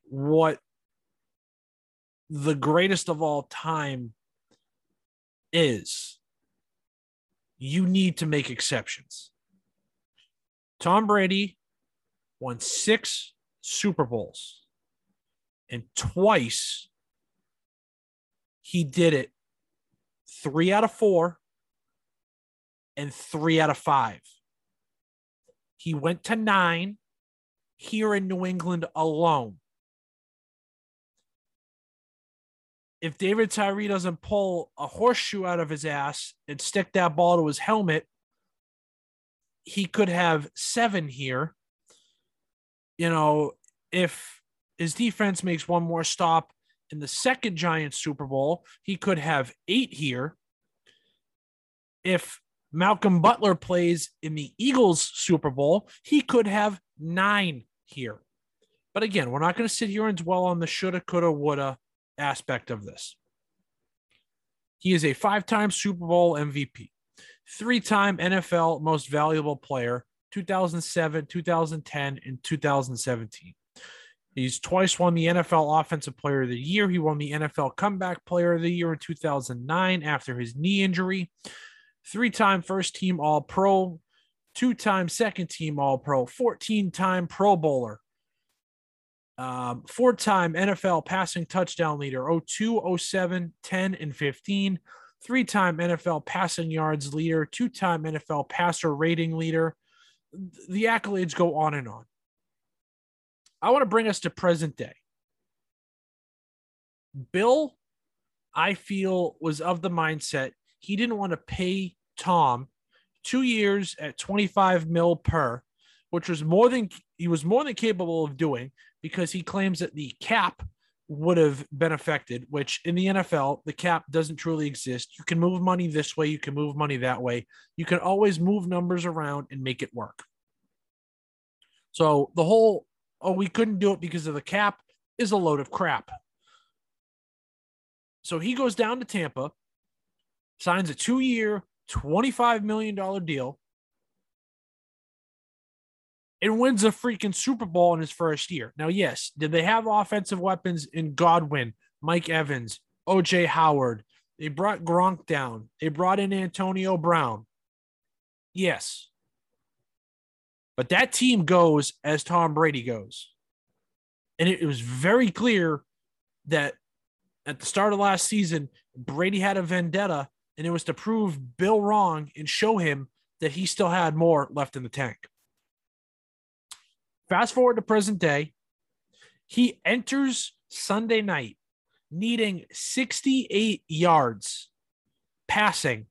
what the greatest of all time is, you need to make exceptions. Tom Brady won six Super Bowls, and twice he did it three out of four and three out of five. He went to nine here in New England alone. If David Tyree doesn't pull a horseshoe out of his ass and stick that ball to his helmet, he could have seven here. You know, if his defense makes one more stop in the second Giants Super Bowl, he could have eight here. If Malcolm Butler plays in the Eagles Super Bowl, he could have nine here. But again, we're not going to sit here and dwell on the shoulda, coulda, woulda aspect of this. He is a five-time Super Bowl M V P, three-time N F L Most Valuable Player, two thousand seven, two thousand ten, and two thousand seventeen. He's twice won the N F L Offensive Player of the Year. He won the N F L Comeback Player of the Year in two thousand nine after his knee injury. Three-time first-team All-Pro, two-time second-team All-Pro, fourteen-time Pro Bowler, um, four-time N F L passing touchdown leader, oh two, oh seven, ten, and fifteen, three-time N F L passing yards leader, two-time N F L passer rating leader. The accolades go on and on. I want to bring us to present day. Bill, I feel, was of the mindset he didn't want to pay Tom two years at twenty-five mil per, which was more than he was more than capable of doing, because he claims that the cap would have been affected, which in the N F L, the cap doesn't truly exist. You can move money this way. You can move money that way. You can always move numbers around and make it work. So the whole, oh, we couldn't do it because of the cap, is a load of crap. So he goes down to Tampa, signs a two-year, twenty-five million dollars deal, and wins a freaking Super Bowl in his first year. Now, yes, did they have offensive weapons in Godwin, Mike Evans, O J Howard? They brought Gronk down. They brought in Antonio Brown. Yes. But that team goes as Tom Brady goes. And it, it was very clear that at the start of last season, Brady had a vendetta, and it was to prove Bill wrong and show him that he still had more left in the tank. Fast forward to present day. He enters Sunday night needing sixty-eight yards passing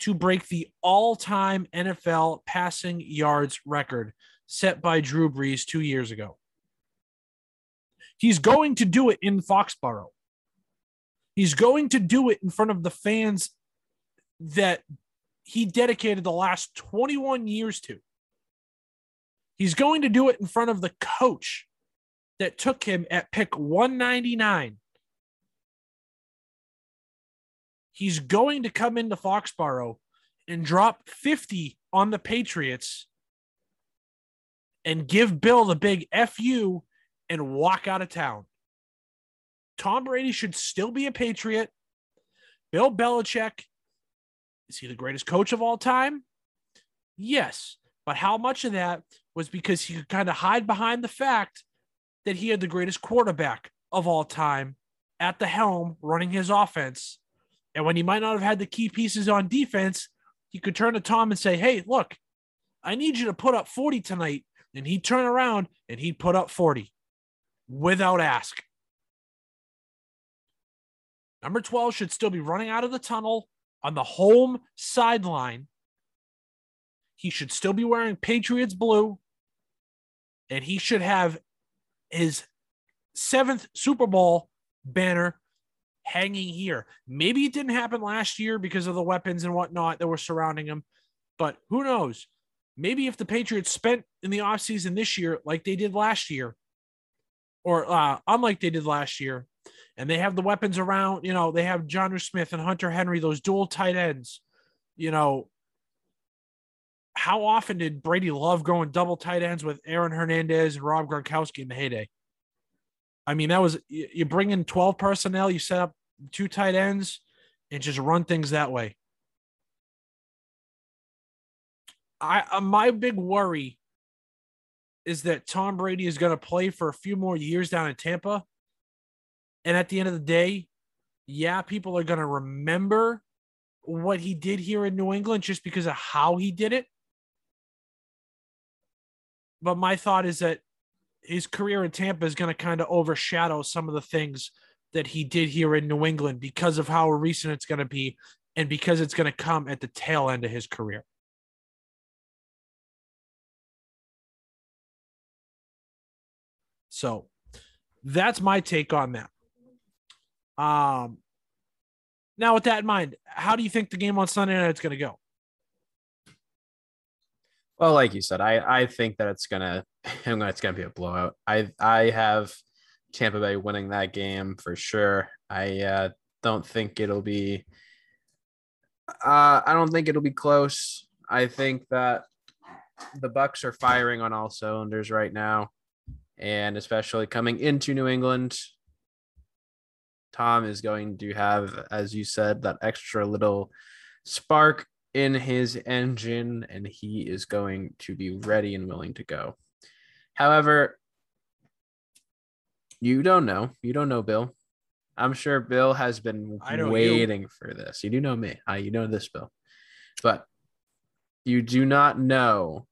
to break the all-time N F L passing yards record set by Drew Brees two years ago. He's going to do it in Foxborough. He's going to do it in front of the fans that he dedicated the last twenty-one years to. He's going to do it in front of the coach that took him at pick one ninety-nine. He's going to come into Foxborough and drop fifty on the Patriots and give Bill the big F you and walk out of town. Tom Brady should still be a Patriot. Bill Belichick, is he the greatest coach of all time? Yes, but how much of that was because he could kind of hide behind the fact that he had the greatest quarterback of all time at the helm running his offense? And when he might not have had the key pieces on defense, he could turn to Tom and say, hey, look, I need you to put up forty tonight. And he'd turn around and he'd put up forty without ask. Number twelve should still be running out of the tunnel on the home sideline. He should still be wearing Patriots blue. And he should have his seventh Super Bowl banner hanging here. Maybe it didn't happen last year because of the weapons and whatnot that were surrounding him, but who knows? Maybe if the Patriots spent in the offseason this year like they did last year, or uh, unlike they did last year, and they have the weapons around, you know, they have Jonnu Smith and Hunter Henry, those dual tight ends. You know, how often did Brady love going double tight ends with Aaron Hernandez and Rob Gronkowski in the heyday? I mean, that was, you bring in twelve personnel, you set up two tight ends and just run things that way. I my big worry is that Tom Brady is going to play for a few more years down in Tampa. And at the end of the day, yeah, people are going to remember what he did here in New England just because of how he did it. But my thought is that his career in Tampa is going to kind of overshadow some of the things that he did here in New England because of how recent it's going to be and because it's going to come at the tail end of his career. So that's my take on that. Um, now, with that in mind, how do you think the game on Sunday night is going to go? Well, like you said, I, I think that it's gonna it's gonna be a blowout. I I have Tampa Bay winning that game for sure. I uh, don't think it'll be. Uh, I don't think it'll be close. I think that the Bucs are firing on all cylinders right now, and especially coming into New England, Tom is going to have, as you said, that extra little spark in his engine, and he is going to be ready and willing to go. However, you don't know. You don't know Bill. I'm sure Bill has been waiting you. for this. You do know me. I, you know this, Bill. But you do not know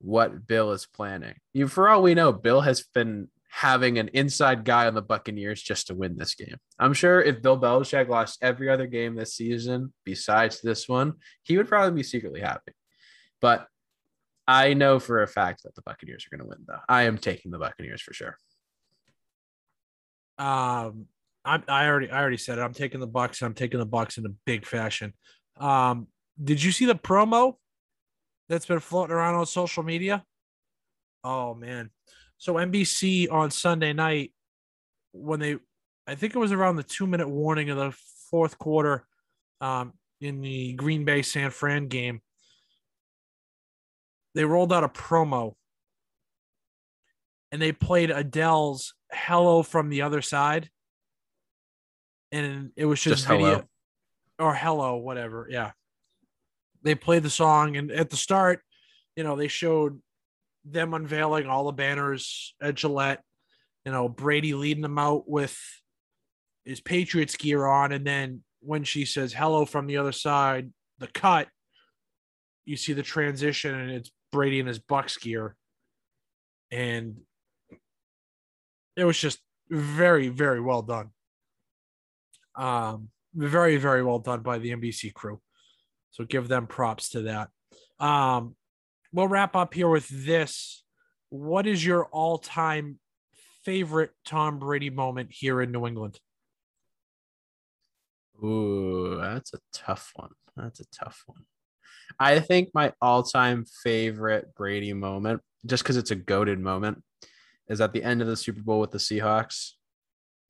what Bill is planning. You, for all we know, Bill has been having an inside guy on the Buccaneers just to win this game. I'm sure if Bill Belichick lost every other game this season besides this one, he would probably be secretly happy. But I know for a fact that the Buccaneers are going to win, though. I am taking the Buccaneers for sure. Um, I, I already, I already said it. I'm taking the Bucs. I'm taking the Bucs in a big fashion. Um, did you see the promo that's been floating around on social media? Oh man. So N B C on Sunday night, when they I think it was around the two-minute warning of the fourth quarter um, in the Green Bay San Fran game. They rolled out a promo, and they played Adele's "Hello from the Other Side," and it was just, just video hello. or "Hello," whatever. Yeah, they played the song, and at the start, you know, they showed them unveiling all the banners at Gillette. You know, Brady leading them out with his Patriots gear on, and then when she says "Hello from the Other Side," the cut, you see the transition, and it's Brady in his Bucs gear, and it was just very, very well done. Um, very, very well done by the N B C crew. So give them props to that. Um, we'll wrap up here with this. What is your all-time favorite Tom Brady moment here in New England? Ooh, that's a tough one. That's a tough one. I think my all-time favorite Brady moment, just because it's a goated moment, is at the end of the Super Bowl with the Seahawks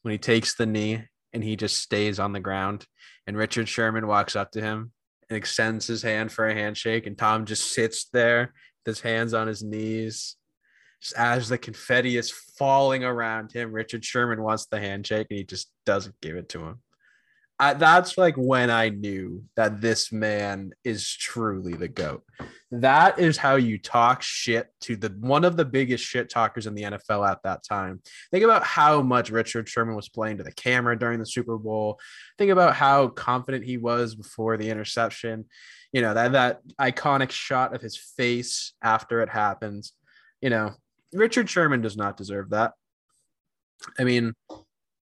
when he takes the knee and he just stays on the ground, and Richard Sherman walks up to him and extends his hand for a handshake, and Tom just sits there with his hands on his knees. Just as the confetti is falling around him, Richard Sherman wants the handshake, and he just doesn't give it to him. I, that's like when I knew that this man is truly the GOAT. That is how you talk shit to the one of the biggest shit talkers in the N F L at that time. Think about how much Richard Sherman was playing to the camera during the Super Bowl. Think about how confident he was before the interception. You know, that, that iconic shot of his face after it happens. You know, Richard Sherman does not deserve that. I mean,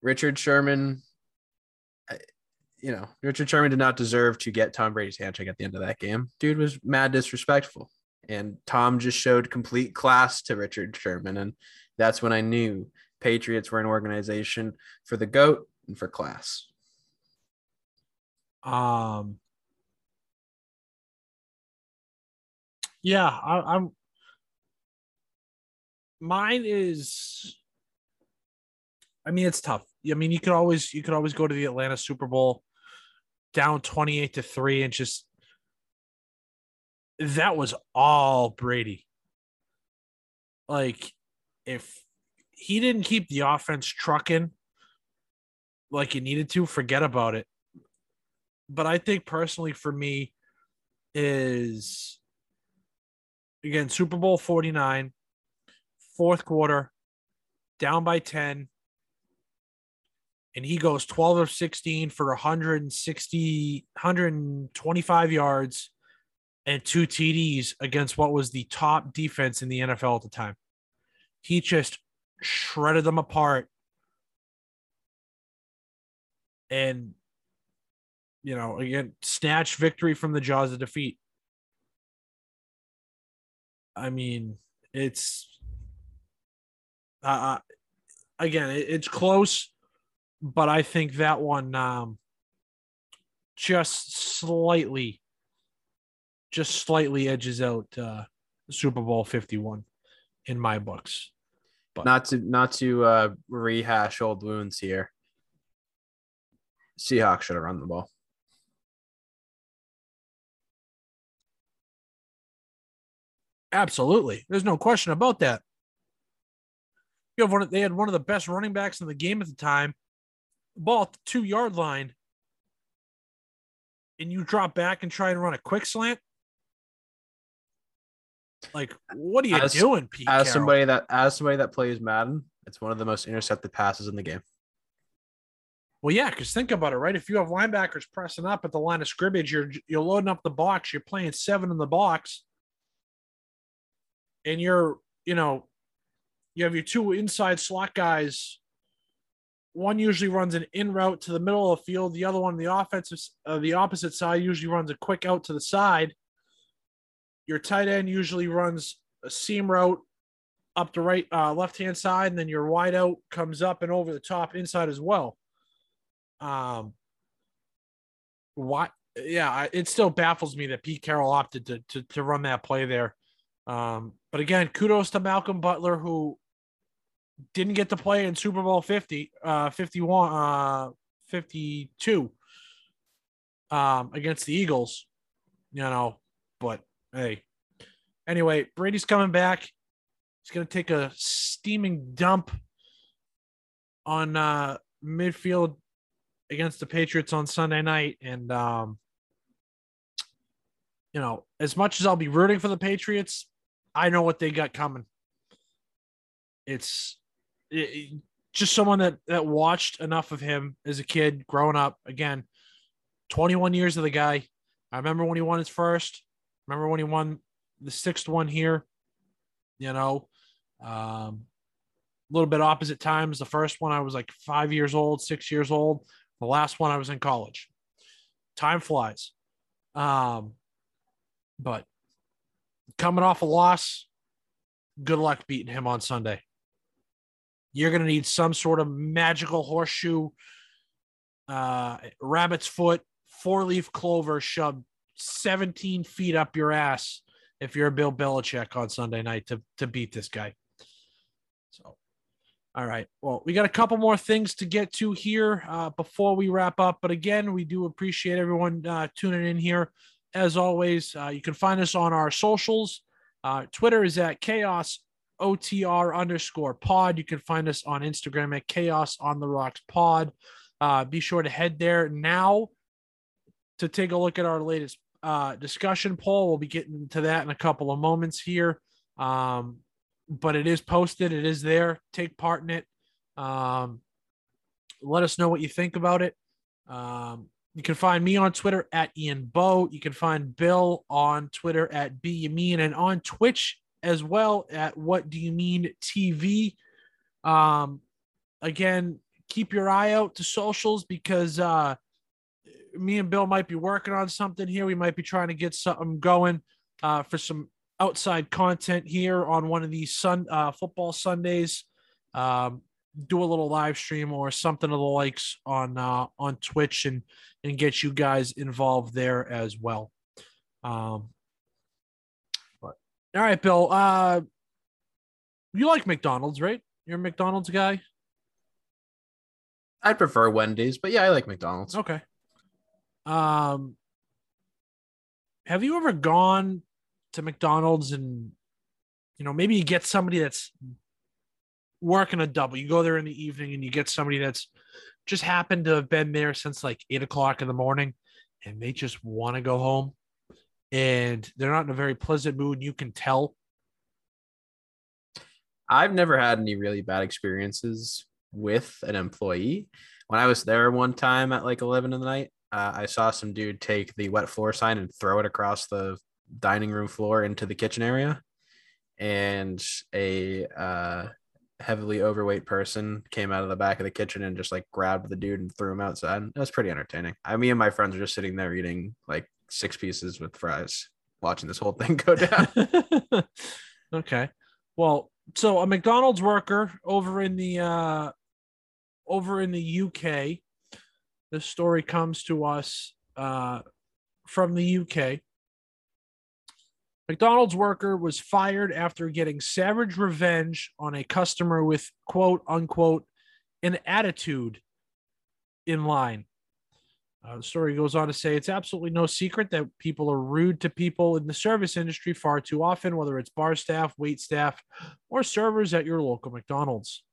Richard Sherman... You know, Richard Sherman did not deserve to get Tom Brady's handshake at the end of that game. Dude was mad disrespectful. And Tom just showed complete class to Richard Sherman. And that's when I knew Patriots were an organization for the GOAT and for class. Um, yeah, I, I'm. Mine is, I mean, it's tough. I mean, you could always, you could always go to the Atlanta Super Bowl down twenty-eight to three, and just, that was all Brady. Like, if he didn't keep the offense trucking like he needed to, forget about it. But I think personally for me is, again, Super Bowl forty-nine, fourth quarter, down by ten. And he goes twelve of sixteen for one hundred sixty, one hundred twenty-five yards and two T Ds against what was the top defense in the N F L at the time. He just shredded them apart. And, you know, again, snatched victory from the jaws of defeat. I mean, it's, uh, again, it's close. But I think that one um, just slightly, just slightly edges out uh, Super Bowl fifty-one in my books. But not to not to uh, rehash old wounds here. Seahawks should have run the ball. Absolutely, there's no question about that. You have one. They had one of the best running backs in the game at the time. Ball at the two-yard line, and you drop back and try and run a quick slant? Like, what are you as, doing, Pete Carroll? As somebody that as somebody that plays Madden, it's one of the most intercepted passes in the game. Well, yeah, because think about it, right? If you have linebackers pressing up at the line of scrimmage, you're you're loading up the box, you're playing seven in the box, and you're, you know, you have your two inside slot guys. One usually runs an in route to the middle of the field. The other one, the offensive, uh, the opposite side, usually runs a quick out to the side. Your tight end usually runs a seam route up the right, uh, left-hand side, and then your wide out comes up and over the top inside as well. Um, what? Yeah, I, it still baffles me that Pete Carroll opted to to, to run that play there. Um, but again, kudos to Malcolm Butler, who didn't get to play in Super Bowl fifty, uh, fifty-one, uh, fifty-two um, against the Eagles, you know, but hey, anyway, Brady's coming back. He's going to take a steaming dump on uh, midfield against the Patriots on Sunday night. And, um, you know, as much as I'll be rooting for the Patriots, I know what they got coming. It's it, just someone that, that watched enough of him as a kid growing up. Again, twenty-one years of the guy. I remember when he won his first. Remember when he won the sixth one here, you know, um, a little bit opposite times. The first one I was like five years old, six years old. The last one I was in college. Time flies. Um, but coming off a loss, good luck beating him on Sunday. You're going to need some sort of magical horseshoe, uh, rabbit's foot, four-leaf clover shoved seventeen feet up your ass if you're Bill Belichick on Sunday night to, to beat this guy. So, all right. Well, we got a couple more things to get to here uh, before we wrap up. But again, we do appreciate everyone uh, tuning in here. As always, uh, you can find us on our socials. Uh, Twitter is at chaos O T R underscore pod. You can find us on Instagram at chaos on the rocks pod. Uh, be sure to head there now to take a look at our latest uh, discussion poll. We'll be getting to that in a couple of moments here. Um, but it is posted. It is there. Take part in it. Um, let us know what you think about it. Um, You can find me on Twitter at Ian Bowe. You can find Bill on Twitter at B You Mean, and on Twitch as well at What Do You Mean T V. Um, again, keep your eye out to socials because uh, me and Bill might be working on something here. We might be trying to get something going uh, for some outside content here on one of these sun uh, football Sundays. Um, do a little live stream or something of the likes on, uh, on Twitch and, and get you guys involved there as well. Um, but all right, Bill, uh, you like McDonald's, right? You're a McDonald's guy. I'd prefer Wendy's, but yeah, I like McDonald's. Okay. Um, have you ever gone to McDonald's and, you know, maybe you get somebody that's working a double? You go there in the evening and you get somebody that's just happened to have been there since like eight o'clock in the morning and they just want to go home and they're not in a very pleasant mood. You can tell. I've never had any really bad experiences with an employee. When I was there one time at like eleven in the night, uh, I saw some dude take the wet floor sign and throw it across the dining room floor into the kitchen area. And a, uh, heavily overweight person came out of the back of the kitchen and just like grabbed the dude and threw him outside. It was pretty entertaining. I, me and my friends are just sitting there eating like six pieces with fries, watching this whole thing go down. Okay. Well, so a McDonald's worker over in the, uh, over in the U K, this story comes to us uh, from the U K. McDonald's worker was fired after getting savage revenge on a customer with, quote, unquote, an attitude in line. Uh, the story goes on to say it's absolutely no secret that people are rude to people in the service industry far too often, whether it's bar staff, wait staff, or servers at your local McDonald's.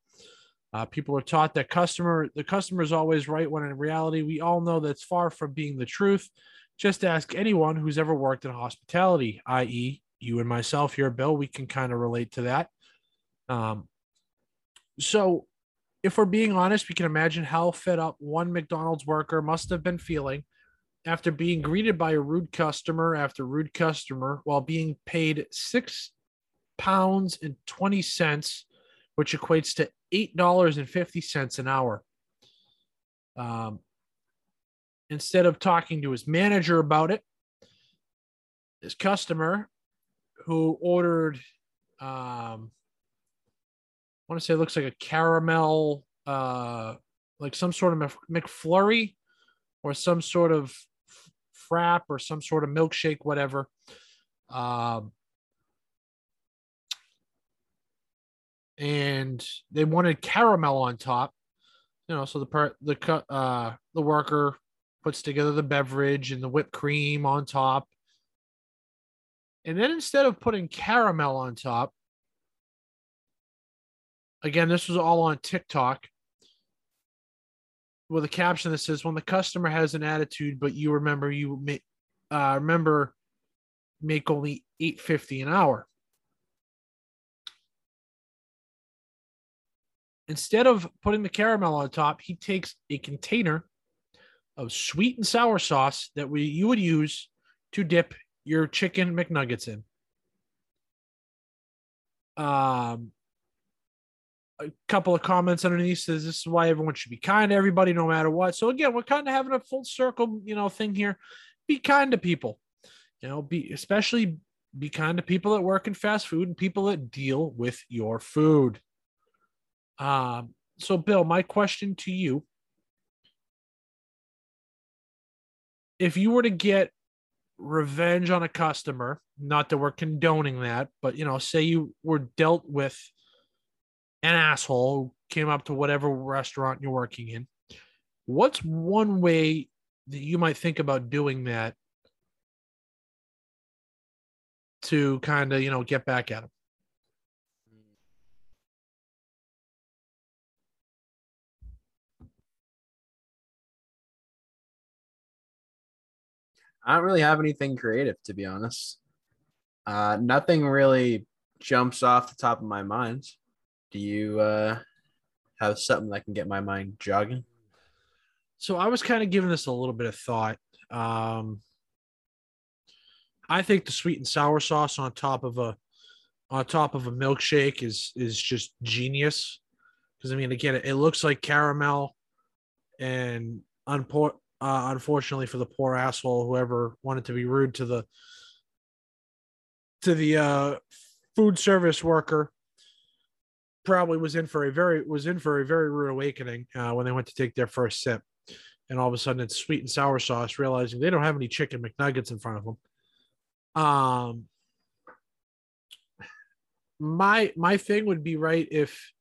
Uh, people are taught that customer, the customer is always right, when in reality, we all know that's far from being the truth. Just ask anyone who's ever worked in hospitality, that is you and myself here, Bill, we can kind of relate to that. Um, so if we're being honest, we can imagine how fed up one McDonald's worker must have been feeling after being greeted by a rude customer after rude customer while being paid six pounds and twenty cents, which equates to eight dollars and fifty cents an hour. Um, Instead of talking to his manager about it, his customer, who ordered, um, I want to say it looks like a caramel, uh, like some sort of McFlurry or some sort of frap or some sort of milkshake, whatever. Um, and they wanted caramel on top, you know, so the per- the uh, the worker puts together the beverage and the whipped cream on top. And then instead of putting caramel on top, again, this was all on TikTok, with a caption that says, when the customer has an attitude, but you remember you make, uh, remember make only eight fifty an hour. Instead of putting the caramel on top, he takes a container of sweet and sour sauce that we you would use to dip your chicken McNuggets in. Um, a couple of comments underneath says this is why everyone should be kind to everybody, no matter what. So again, we're kind of having a full circle, you know, thing here. Be kind to people, you know, be especially be kind to people that work in fast food and people that deal with your food. Um, so Bill, my question to you, if you were to get revenge on a customer, not that we're condoning that, but, you know, say you were dealt with an asshole who came up to whatever restaurant you're working in, what's one way that you might think about doing that to kind of, you know, get back at them? I don't really have anything creative, to be honest. Uh, nothing really jumps off the top of my mind. Do you uh, have something that can get my mind jogging? So I was kind of giving this a little bit of thought. Um, I think the sweet and sour sauce on top of a on top of a milkshake is is just genius. Because I mean, again, it, it looks like caramel, and unpo- Uh, unfortunately for the poor asshole, whoever wanted to be rude to the to the uh, food service worker, probably was in for a very was in for a very rude awakening uh, when they went to take their first sip, and all of a sudden it's sweet and sour sauce, realizing they don't have any chicken McNuggets in front of them. Um, my my thing would be right if,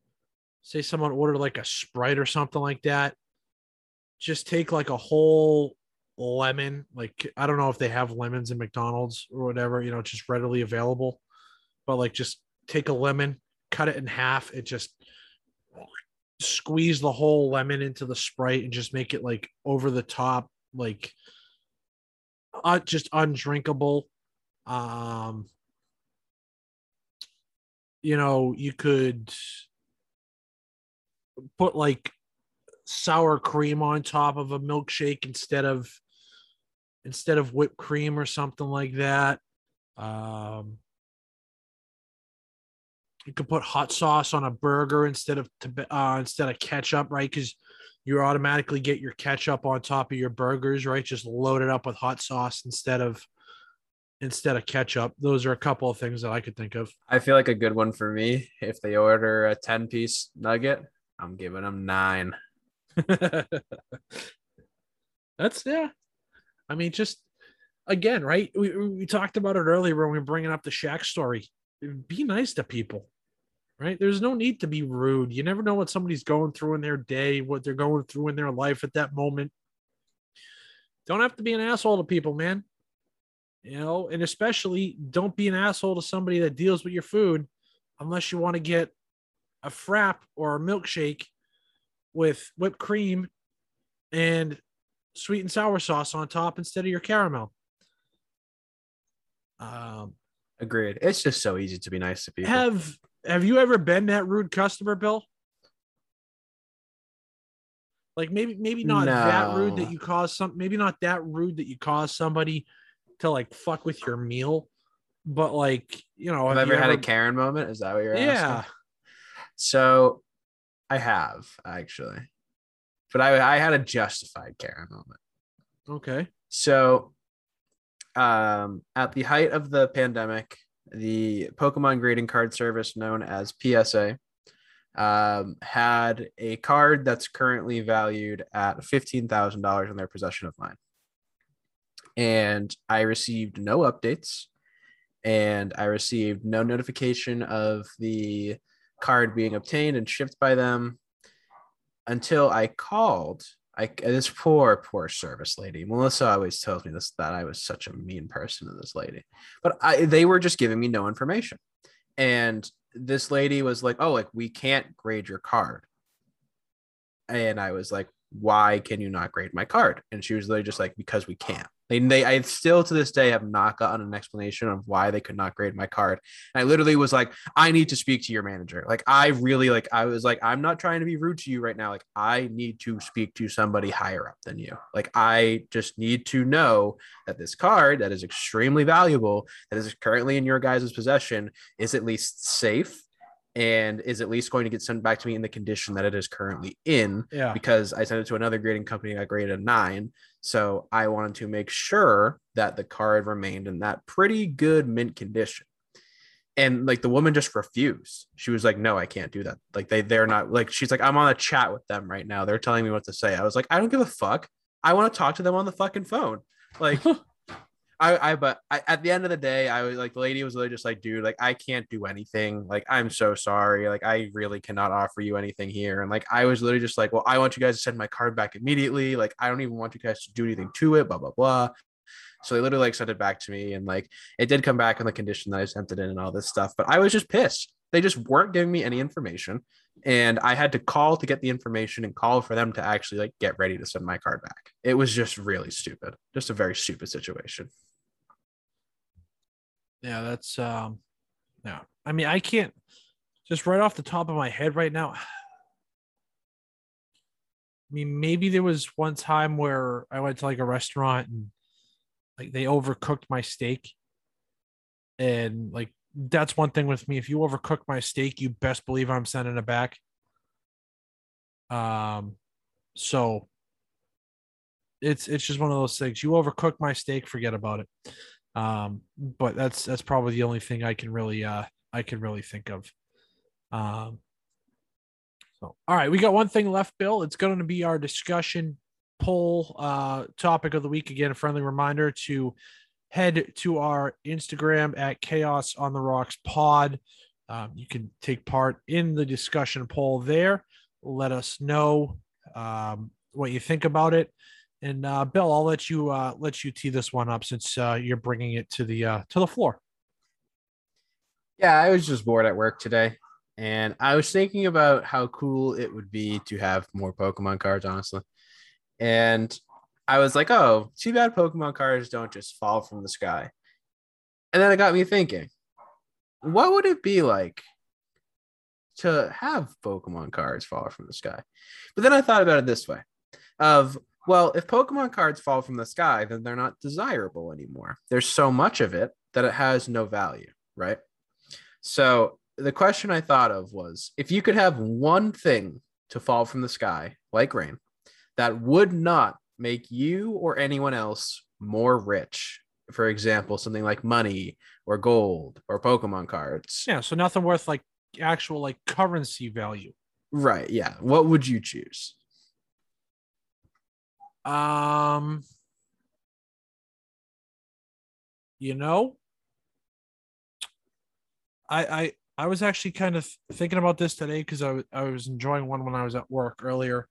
say, someone ordered like a Sprite or something like that. Just take like a whole lemon. Like, I don't know if they have lemons in McDonald's or whatever, you know, just readily available, but like, just take a lemon, cut it in half. It just squeeze the whole lemon into the Sprite and just make it like over the top, like uh, just undrinkable. Um, you know, you could put like sour cream on top of a milkshake instead of instead of whipped cream or something like that. Um, you could put hot sauce on a burger instead of uh, instead of ketchup, right? Because you automatically get your ketchup on top of your burgers, right? Just load it up with hot sauce instead of instead of ketchup. Those are a couple of things that I could think of. I feel like a good one for me, if they order a ten-piece nugget, I'm giving them nine. That's yeah. I mean, just again, right? We we talked about it earlier when we were bringing up the Shaq story. Be nice to people, right? There's no need to be rude. You never know what somebody's going through in their day, what they're going through in their life at that moment. Don't have to be an asshole to people, man. You know, and especially don't be an asshole to somebody that deals with your food, unless you want to get a frap or a milkshake with whipped cream and sweet and sour sauce on top instead of your caramel. Um, Agreed. It's just so easy to be nice to people. Have Have you ever been that rude customer, Bill? Like maybe maybe not no. that rude that you cause some. Maybe not that rude that you cause somebody to like fuck with your meal, but like you know, have, have you ever had ever... a Karen moment? Is that what you're yeah. asking? Yeah. So. I have, actually. But I I had a justified Karen moment. Okay. So um, at the height of the pandemic, the Pokemon grading card service known as P S A um, had a card that's currently valued at fifteen thousand dollars in their possession of mine. And I received no updates. And I received no notification of the card being obtained and shipped by them until I called. I, this poor, poor service lady. Melissa always tells me this, that I was such a mean person to this lady. But I, they were just giving me no information. And this lady was like, oh, like, we can't grade your card. And I was like, why can you not grade my card? And she was literally just like, because we can't. They, they, I still to this day have not gotten an explanation of why they could not grade my card. And I literally was like, I need to speak to your manager. Like, I really, like, I was like, I'm not trying to be rude to you right now. Like, I need to speak to somebody higher up than you. Like, I just need to know that this card that is extremely valuable, that is currently in your guys' possession, is at least safe and is at least going to get sent back to me in the condition that it is currently in. Yeah. Because I sent it to another grading company and I graded a nine. So I wanted to make sure that the card remained in that pretty good mint condition. And like, the woman just refused. She was like, no, I can't do that. Like, they, they're not, like, she's like, I'm on a chat with them right now. They're telling me what to say. I was like, I don't give a fuck. I want to talk to them on the fucking phone. Like, I, I, but I, at the end of the day, I was like, the lady was really just like, dude, like, I can't do anything. Like, I'm so sorry. Like, I really cannot offer you anything here. And like, I was literally just like, well, I want you guys to send my card back immediately. Like, I don't even want you guys to do anything to it, blah, blah, blah. So they literally like sent it back to me. And like, it did come back in the condition that I sent it in and all this stuff, but I was just pissed. They just weren't giving me any information. And I had to call to get the information and call for them to actually like get ready to send my card back. It was just really stupid. Just a very stupid situation. Yeah, that's, um, no, I mean, I can't just right off the top of my head right now. I mean, maybe there was one time where I went to like a restaurant and like they overcooked my steak. And like, that's one thing with me. If you overcook my steak, you best believe I'm sending it back. Um, so it's, it's just one of those things. You overcook my steak, forget about it. Um, but that's, that's probably the only thing I can really, uh, I can really think of. Um, so, all right, we got one thing left, Bill. It's going to be our discussion poll, uh, topic of the week. Again, a friendly reminder to head to our Instagram at Chaos on the Rocks pod. Um, you can take part in the discussion poll there. Let us know, um, what you think about it. And uh, Bill, I'll let you uh, let you tee this one up since uh, you're bringing it to the uh, to the floor. Yeah, I was just bored at work today, and I was thinking about how cool it would be to have more Pokemon cards, honestly. And I was like, "Oh, too bad Pokemon cards don't just fall from the sky." And then it got me thinking, what would it be like to have Pokemon cards fall from the sky? But then I thought about it this way: of well, if Pokemon cards fall from the sky, then they're not desirable anymore. There's so much of it that it has no value, right? So the question I thought of was, if you could have one thing to fall from the sky, like rain, that would not make you or anyone else more rich, for example, something like money or gold or Pokemon cards. Yeah, so nothing worth like actual like currency value. Right, yeah. What would you choose? Um, you know, I, I, I was actually kind of thinking about this today because I, w- I was enjoying one when I was at work earlier,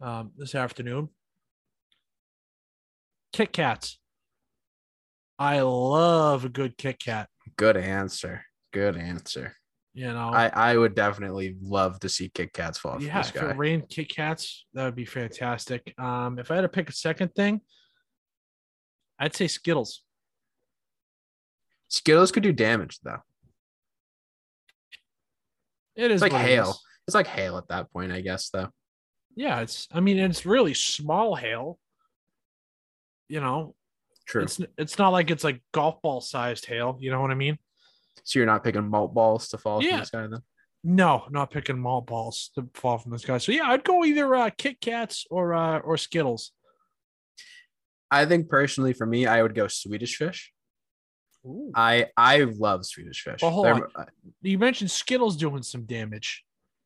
um, this afternoon. Kit Kats. I love a good Kit Kat. Good answer. Good answer. You know, I, I would definitely love to see Kit Kats fall from yeah, the sky. If it rained Kit Kats, that would be fantastic. Um, if I had to pick a second thing, I'd say Skittles. Skittles could do damage, though. It is it's like hail. It is. It's like hail at that point, I guess, though. Yeah, it's. I mean, it's really small hail. You know, true. It's it's not like it's like golf ball sized hail. You know what I mean? So you're not picking malt balls to fall yeah. from the sky then? No, not picking malt balls to fall from the sky. So yeah, I'd go either uh, Kit Kats or uh, or Skittles. I think personally for me, I would go Swedish Fish. Ooh. I I love Swedish Fish. Well, hold on. You mentioned Skittles doing some damage,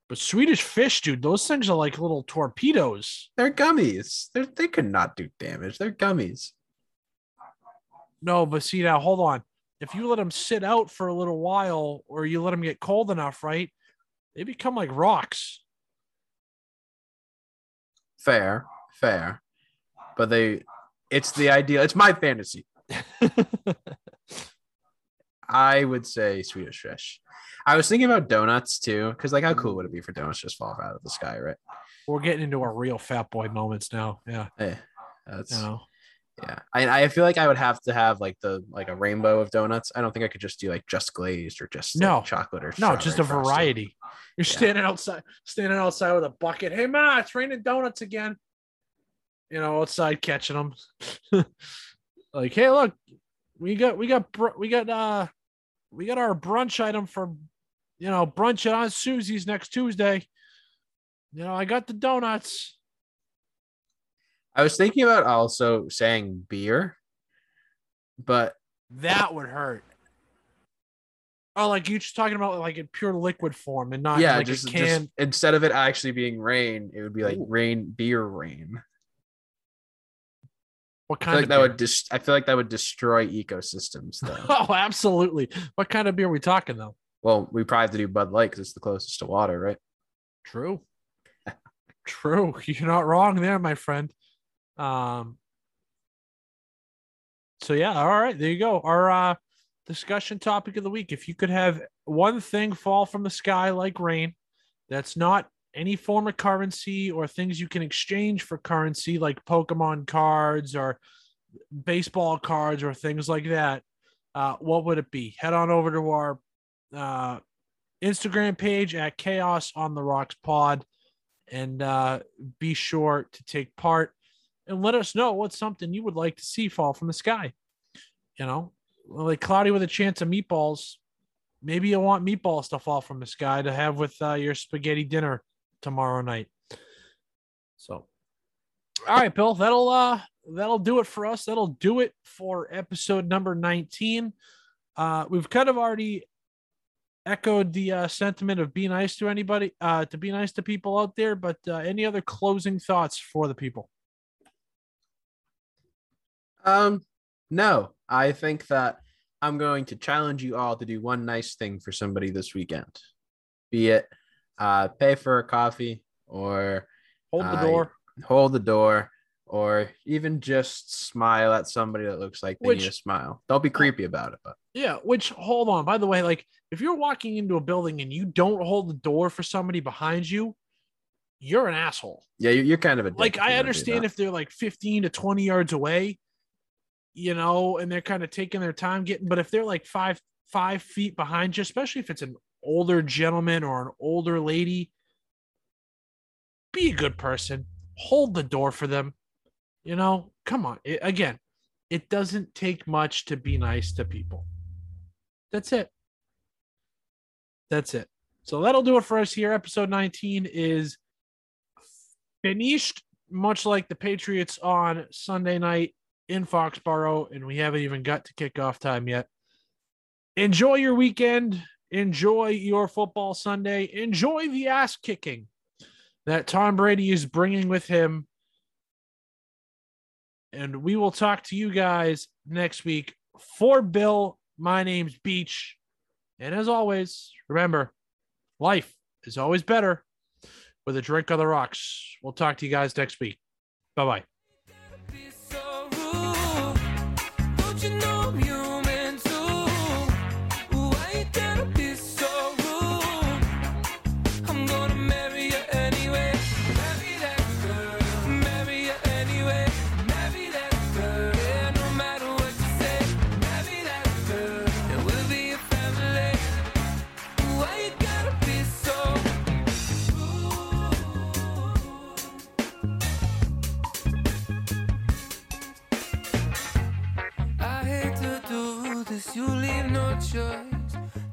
but Swedish Fish, dude, those things are like little torpedoes. They're gummies. They're, they could not do damage. They're gummies. No, but see now, hold on. If you let them sit out for a little while or you let them get cold enough, right, They become like rocks. Fair, fair. But they, it's the idea. It's my fantasy. I would say Swedish fish. I was thinking about donuts too, because like, how cool would it be for donuts just fall out of the sky, right? We're getting into our real fat boy moments now. Yeah, hey, that's you know. yeah. I I feel like I would have to have like the like a rainbow of donuts. I don't think I could just do like just glazed or just no like chocolate or no, just a variety. Frosting. You're yeah. standing outside, standing outside with a bucket. Hey, Ma, it's raining donuts again. You know, outside catching them. Like, hey, look, we got we got we got uh we got our brunch item for, you know, brunch at Aunt Susie's next Tuesday. You know, I got the donuts. I was thinking about also saying beer, but that would hurt. Oh, like you're just talking about like in pure liquid form and not yeah, like just, a can. Just instead of it actually being rain, it would be like Ooh. rain, beer, rain. What kind I feel like of beer? That would dis- I feel like that would destroy ecosystems, though. Oh, absolutely. What kind of beer are we talking, though? Well, we probably have to do Bud Light because it's the closest to water, right? True. True. You're not wrong there, my friend. Um. So, yeah. All right. There you go. Our uh, discussion topic of the week. If you could have one thing fall from the sky like rain, that's not any form of currency or things you can exchange for currency, like Pokemon cards or baseball cards or things like that, uh, what would it be? Head on over to our uh, Instagram page at Chaos on the Rocks Pod and uh, be sure to take part and let us know what's something you would like to see fall from the sky. You know, like Cloudy with a Chance of Meatballs. Maybe you want meatballs to fall from the sky to have with uh, your spaghetti dinner tomorrow night. So, all right, Bill, that'll uh that'll do it for us. That'll do it for episode number nineteen. Uh we've kind of already echoed the uh sentiment of be nice to anybody, uh to be nice to people out there, but uh, any other closing thoughts for the people? Um no, I think that I'm going to challenge you all to do one nice thing for somebody this weekend. Be it Uh, pay for a coffee or hold the uh, door, hold the door, or even just smile at somebody that looks like they which, need a smile. Don't be creepy about it. But. Yeah. Which hold on, by the way, like if you're walking into a building and you don't hold the door for somebody behind you, you're an asshole. Yeah. You're kind of a dick. Like I understand if they're like fifteen to twenty yards away, you know, and they're kind of taking their time getting, but if they're like five, five feet behind you, especially if it's an older gentleman or an older lady, be a good person, hold the door for them. You know, come on. It, again, it doesn't take much to be nice to people. That's it. That's it. So that'll do it for us here. Episode nineteen is finished, much like the Patriots on Sunday night in Foxborough, and we haven't even got to kickoff time yet. Enjoy your weekend. Enjoy your football Sunday. Enjoy the ass kicking that Tom Brady is bringing with him. And we will talk to you guys next week. For Bill, my name's Beach. And as always, remember, life is always better with a drink on the rocks. We'll talk to you guys next week. Bye-bye. You leave no choice.